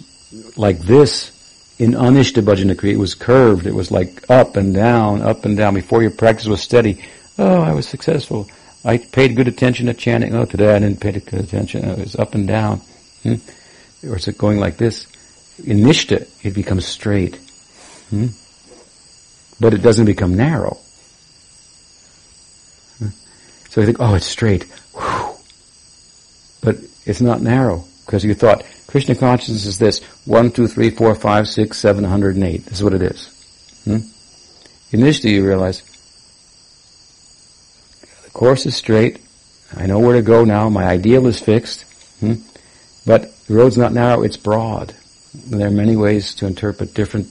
like this, in Anishta Bhajana Kriya, it was curved. It was like up and down, up and down. Before your practice was steady, oh, I was successful. I paid good attention to chanting. Oh, today I didn't pay good attention. It was up and down. Or is it going like this? In Nishta, it becomes straight. But it doesn't become narrow. So you think, oh, it's straight. Whew. But it's not narrow, because you thought, Krishna consciousness is this, 1, 2, 3, 4, 5, 6, 7, 108. This is what it is. Initially you realize, the course is straight, I know where to go now, my ideal is fixed, but the road's not narrow, it's broad. And there are many ways to interpret different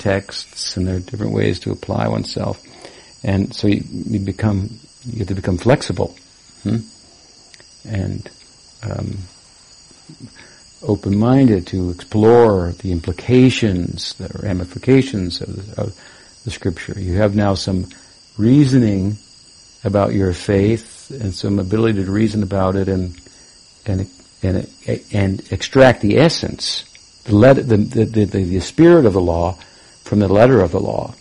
texts, and there are different ways to apply oneself. And so you have to become flexible, and open-minded to explore the implications, the ramifications of the scripture. You have now some reasoning about your faith and some ability to reason about it and extract the essence, the spirit of the law from the letter of the law.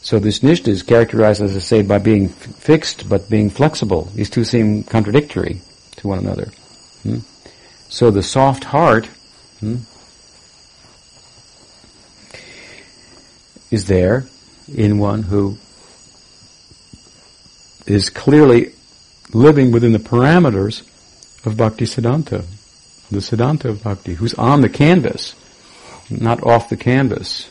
So this Nishta is characterized, as I say, by being fixed but being flexible. These two seem contradictory to one another. So the soft heart is there in one who is clearly living within the parameters of Bhakti Siddhanta, the Siddhanta of Bhakti, who's on the canvas, not off the canvas.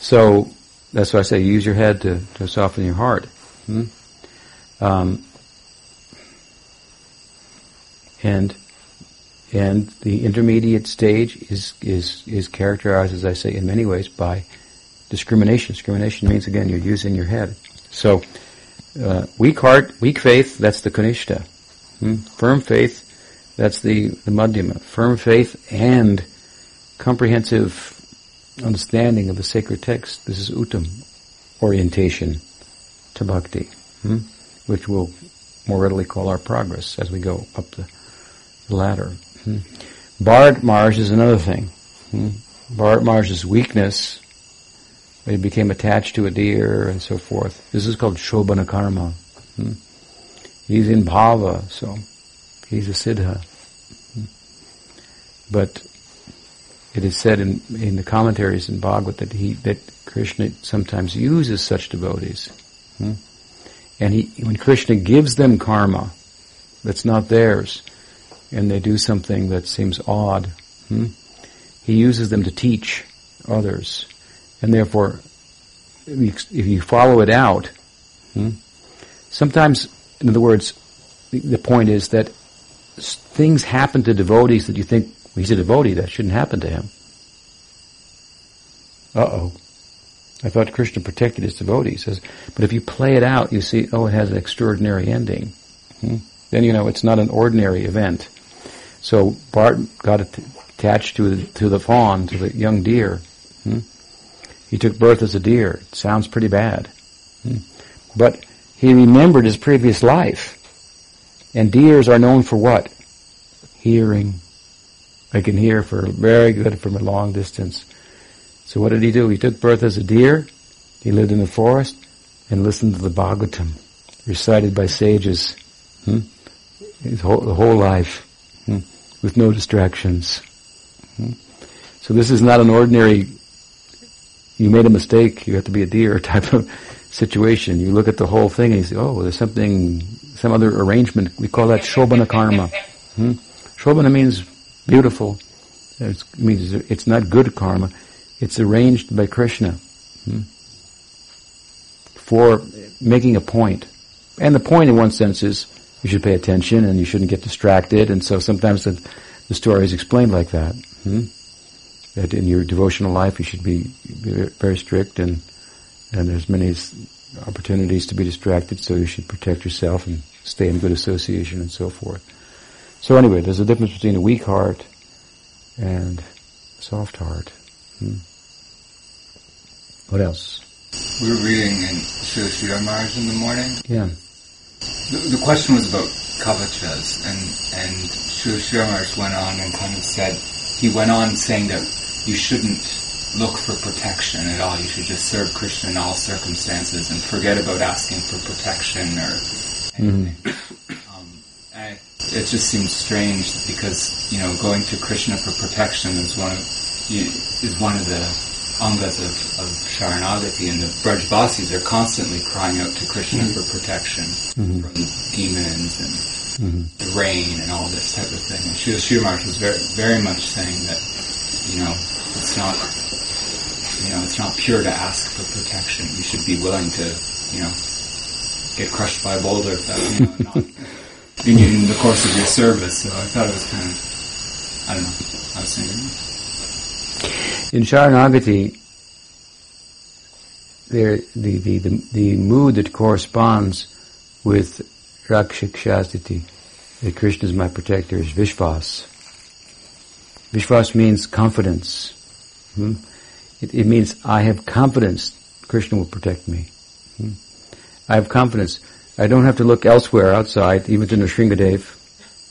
So that's why I say use your head to soften your heart. And the intermediate stage is characterized, as I say, in many ways by discrimination. Discrimination means, again, you're using your head. So, weak heart, weak faith, that's the Kanishta. Firm faith, that's the Madhyama. Firm faith and comprehensive understanding of the sacred text, this is Uttam orientation to bhakti. which we'll more readily call our progress as we go up the ladder. Bharat Maharaj is another thing. Bharat Maharaj's weakness, he became attached to a deer and so forth. This is called Shobhana Karma. He's in bhava, so he's a siddha. But it is said in the commentaries in Bhagavad that that Krishna sometimes uses such devotees. And when Krishna gives them karma that's not theirs, and they do something that seems odd, he uses them to teach others. And therefore, if you follow it out, sometimes, in other words, the point is that things happen to devotees that you think, well, he's a devotee, that shouldn't happen to him. I thought Krishna protected his devotees. But if you play it out, you see, oh, it has an extraordinary ending. Then you know it's not an ordinary event. So Bart got attached to the fawn, to the young deer. He took birth as a deer. It sounds pretty bad. But he remembered his previous life. And deers are known for what? Hearing. They can hear very good from a long distance. So what did he do? He took birth as a deer. He lived in the forest and listened to the Bhagavatam, recited by sages, the whole life, with no distractions. So this is not an ordinary, you made a mistake, you have to be a deer type of situation. You look at the whole thing and you say, oh, there's some other arrangement. We call that Shobhana Karma. Shobhana means beautiful. It means it's not good karma. It's arranged by Krishna for making a point. And the point in one sense is you should pay attention and you shouldn't get distracted. And so sometimes the story is explained like that. That in your devotional life you should be very strict and there's many opportunities to be distracted, so you should protect yourself and stay in good association and so forth. So anyway, there's a difference between a weak heart and a soft heart. What else? We were reading in Sridhar Maharaj in the morning. Yeah. The question was about Kavachas, and Sridhar Maharaj went on and kind of said, he went on saying that you shouldn't look for protection at all. You should just serve Krishna in all circumstances and forget about asking for protection or anything. It just seems strange because, you know, going to Krishna for protection is one of the angas of Sharanagati, and the Brajvasis are constantly crying out to Krishna for protection from demons and the rain and all this type of thing. And Sridhar Maharaj was very, very much saying that, you know, it's not pure to ask for protection. You should be willing to, you know, get crushed by a boulder if that's, you know, not in the course of your service. So I thought it was kind of, I don't know, I was thinking. In Sharanagati, the mood that corresponds with Rakshakshastiti, that Krishna is my protector, is Vishvas. Vishvas means confidence. It means I have confidence Krishna will protect me. I have confidence. I don't have to look elsewhere outside, even to Nrsingha Dev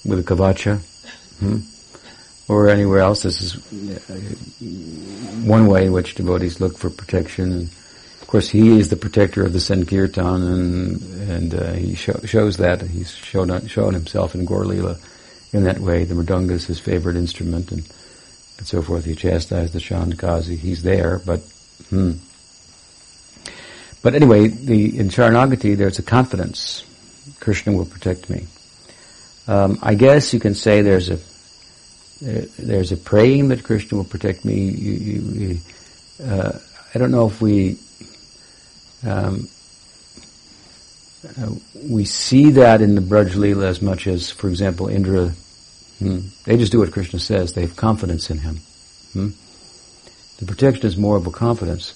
with a Kavacha. Or anywhere else. This is one way in which devotees look for protection. And of course, he is the protector of the Sankirtan, and he shows that. He's shown himself in Gaur Lila in that way. The mridanga is his favorite instrument, and so forth. He chastised the Shandakazi. He's there, but anyway, in Sharanagati, there's a confidence. Krishna will protect me. I guess you can say there's a praying that Krishna will protect me. I don't know if we see that in the Braj Lila as much as, for example, Indra. They just do what Krishna says. They have confidence in him. The protection is more of a confidence.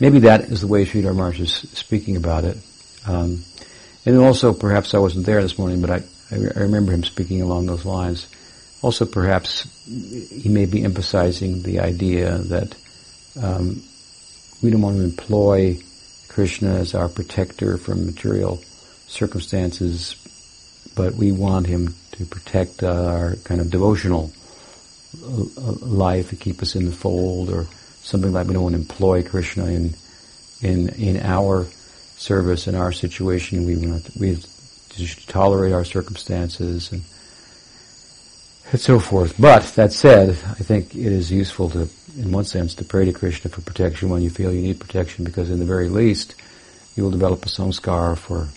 Maybe that is the way Sridhar Maharaj is speaking about it. And also, perhaps I wasn't there this morning, but I remember him speaking along those lines. Also, perhaps he may be emphasizing the idea that we don't want to employ Krishna as our protector from material circumstances, but we want him to protect our kind of devotional life, to keep us in the fold, or something like we don't want to employ Krishna in our service, in our situation. We tolerate our circumstances and so forth. But that said, I think it is useful to, in one sense, to pray to Krishna for protection when you feel you need protection, because in the very least, you will develop a samskar for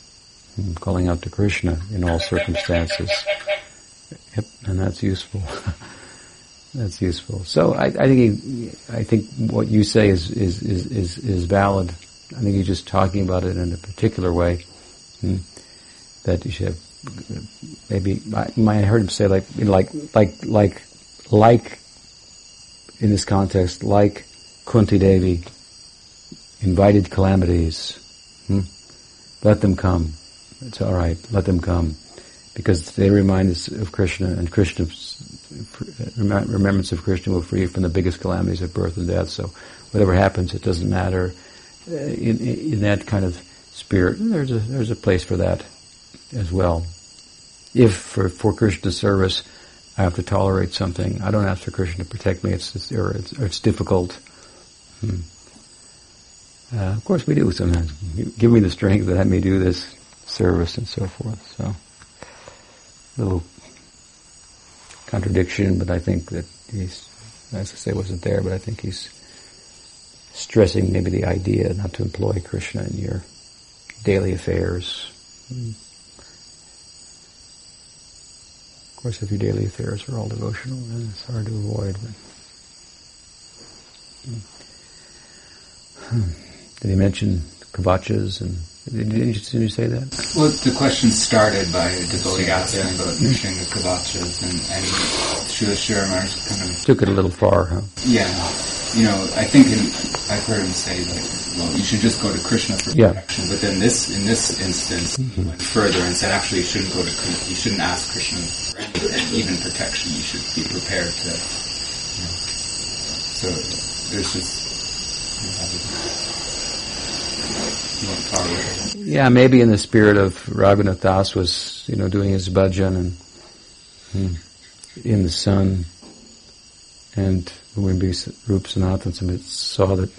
calling out to Krishna in all circumstances. Yep, and that's useful. That's useful. So I think what you say is valid. I think you're just talking about it in a particular way. That you should have, maybe I heard him say like in this context, like Kunti Devi invited calamities. Let them come. It's all right. Let them come, because they remind us of Krishna, and Krishna's remembrance of Krishna will free you from the biggest calamities of birth and death. So whatever happens, it doesn't matter. In that kind of spirit, there's a place for that as well. If for Krishna's service, I have to tolerate something, I don't ask for Krishna to protect me. It's difficult. Of course, we do sometimes. Give me the strength that I may do this service and so forth. So, a little contradiction, but I think that he's, as I say, wasn't there, but I think he's stressing maybe the idea not to employ Krishna in your daily affairs. Of course, if your daily affairs are all devotional, then it's hard to avoid. Did he mention Kavachas? And didn't you say that? Well, the question started by a devotee asking about Nrsingha Kavacha's, and Sridhar Maharaj kind of took it a little far, huh? Yeah. I think I've heard him say, you should just go to Krishna for protection. Yeah. But then in this instance, he went further and said, actually, you shouldn't go to Krishna. You shouldn't ask Krishna for even protection. You should be prepared to. So there's just. Yeah, maybe in the spirit of Raghunatha Das was, doing his bhajan and in the sun, and when Rupa Sanatana saw that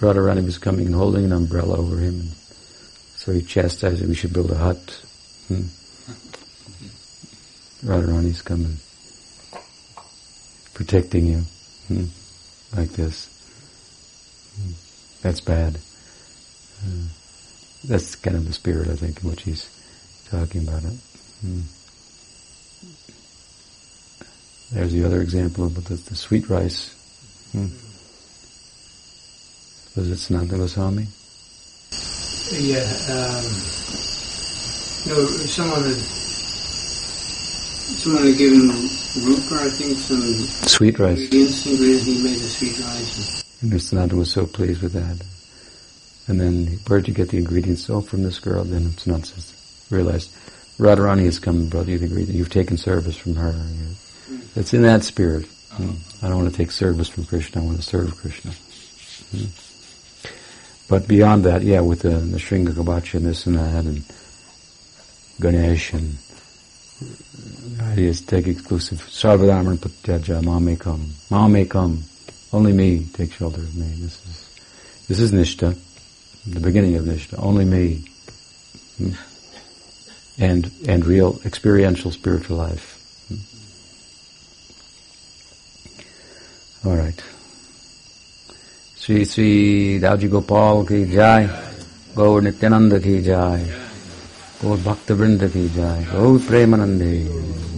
Radharani was coming and holding an umbrella over him, and so he chastised that we should build a hut. Radharani's coming, protecting you, like this. That's bad. That's kind of the spirit, I think, in which he's talking about it. There's the other example of the sweet rice. Was it Sanatana Goswami? Yeah. Someone had given Rupa, I think, some sweet rice. Ingredients, he made the sweet rice. And Sanatana was so pleased with that. And then, where did you get the ingredients? Oh, from this girl. Then Sanatana realized, Radharani has come and brought you the ingredients. You've taken service from her. It's in that spirit. I don't want to take service from Krishna. I want to serve Krishna. But beyond that, with the Shringa Kavacha and this and that, and Ganesh, and the idea is take exclusive. Sarvadhaman Patyaja, Ma may come. Only me, take shelter of me. This is Nishta, the beginning of Nishta. Only me, and real experiential spiritual life. All right. Sri Sri Daji Gopal ki jai, Gaur Nityananda ki jai, Gaur Bhakta Vrinda ki jai, Gaur Premanande.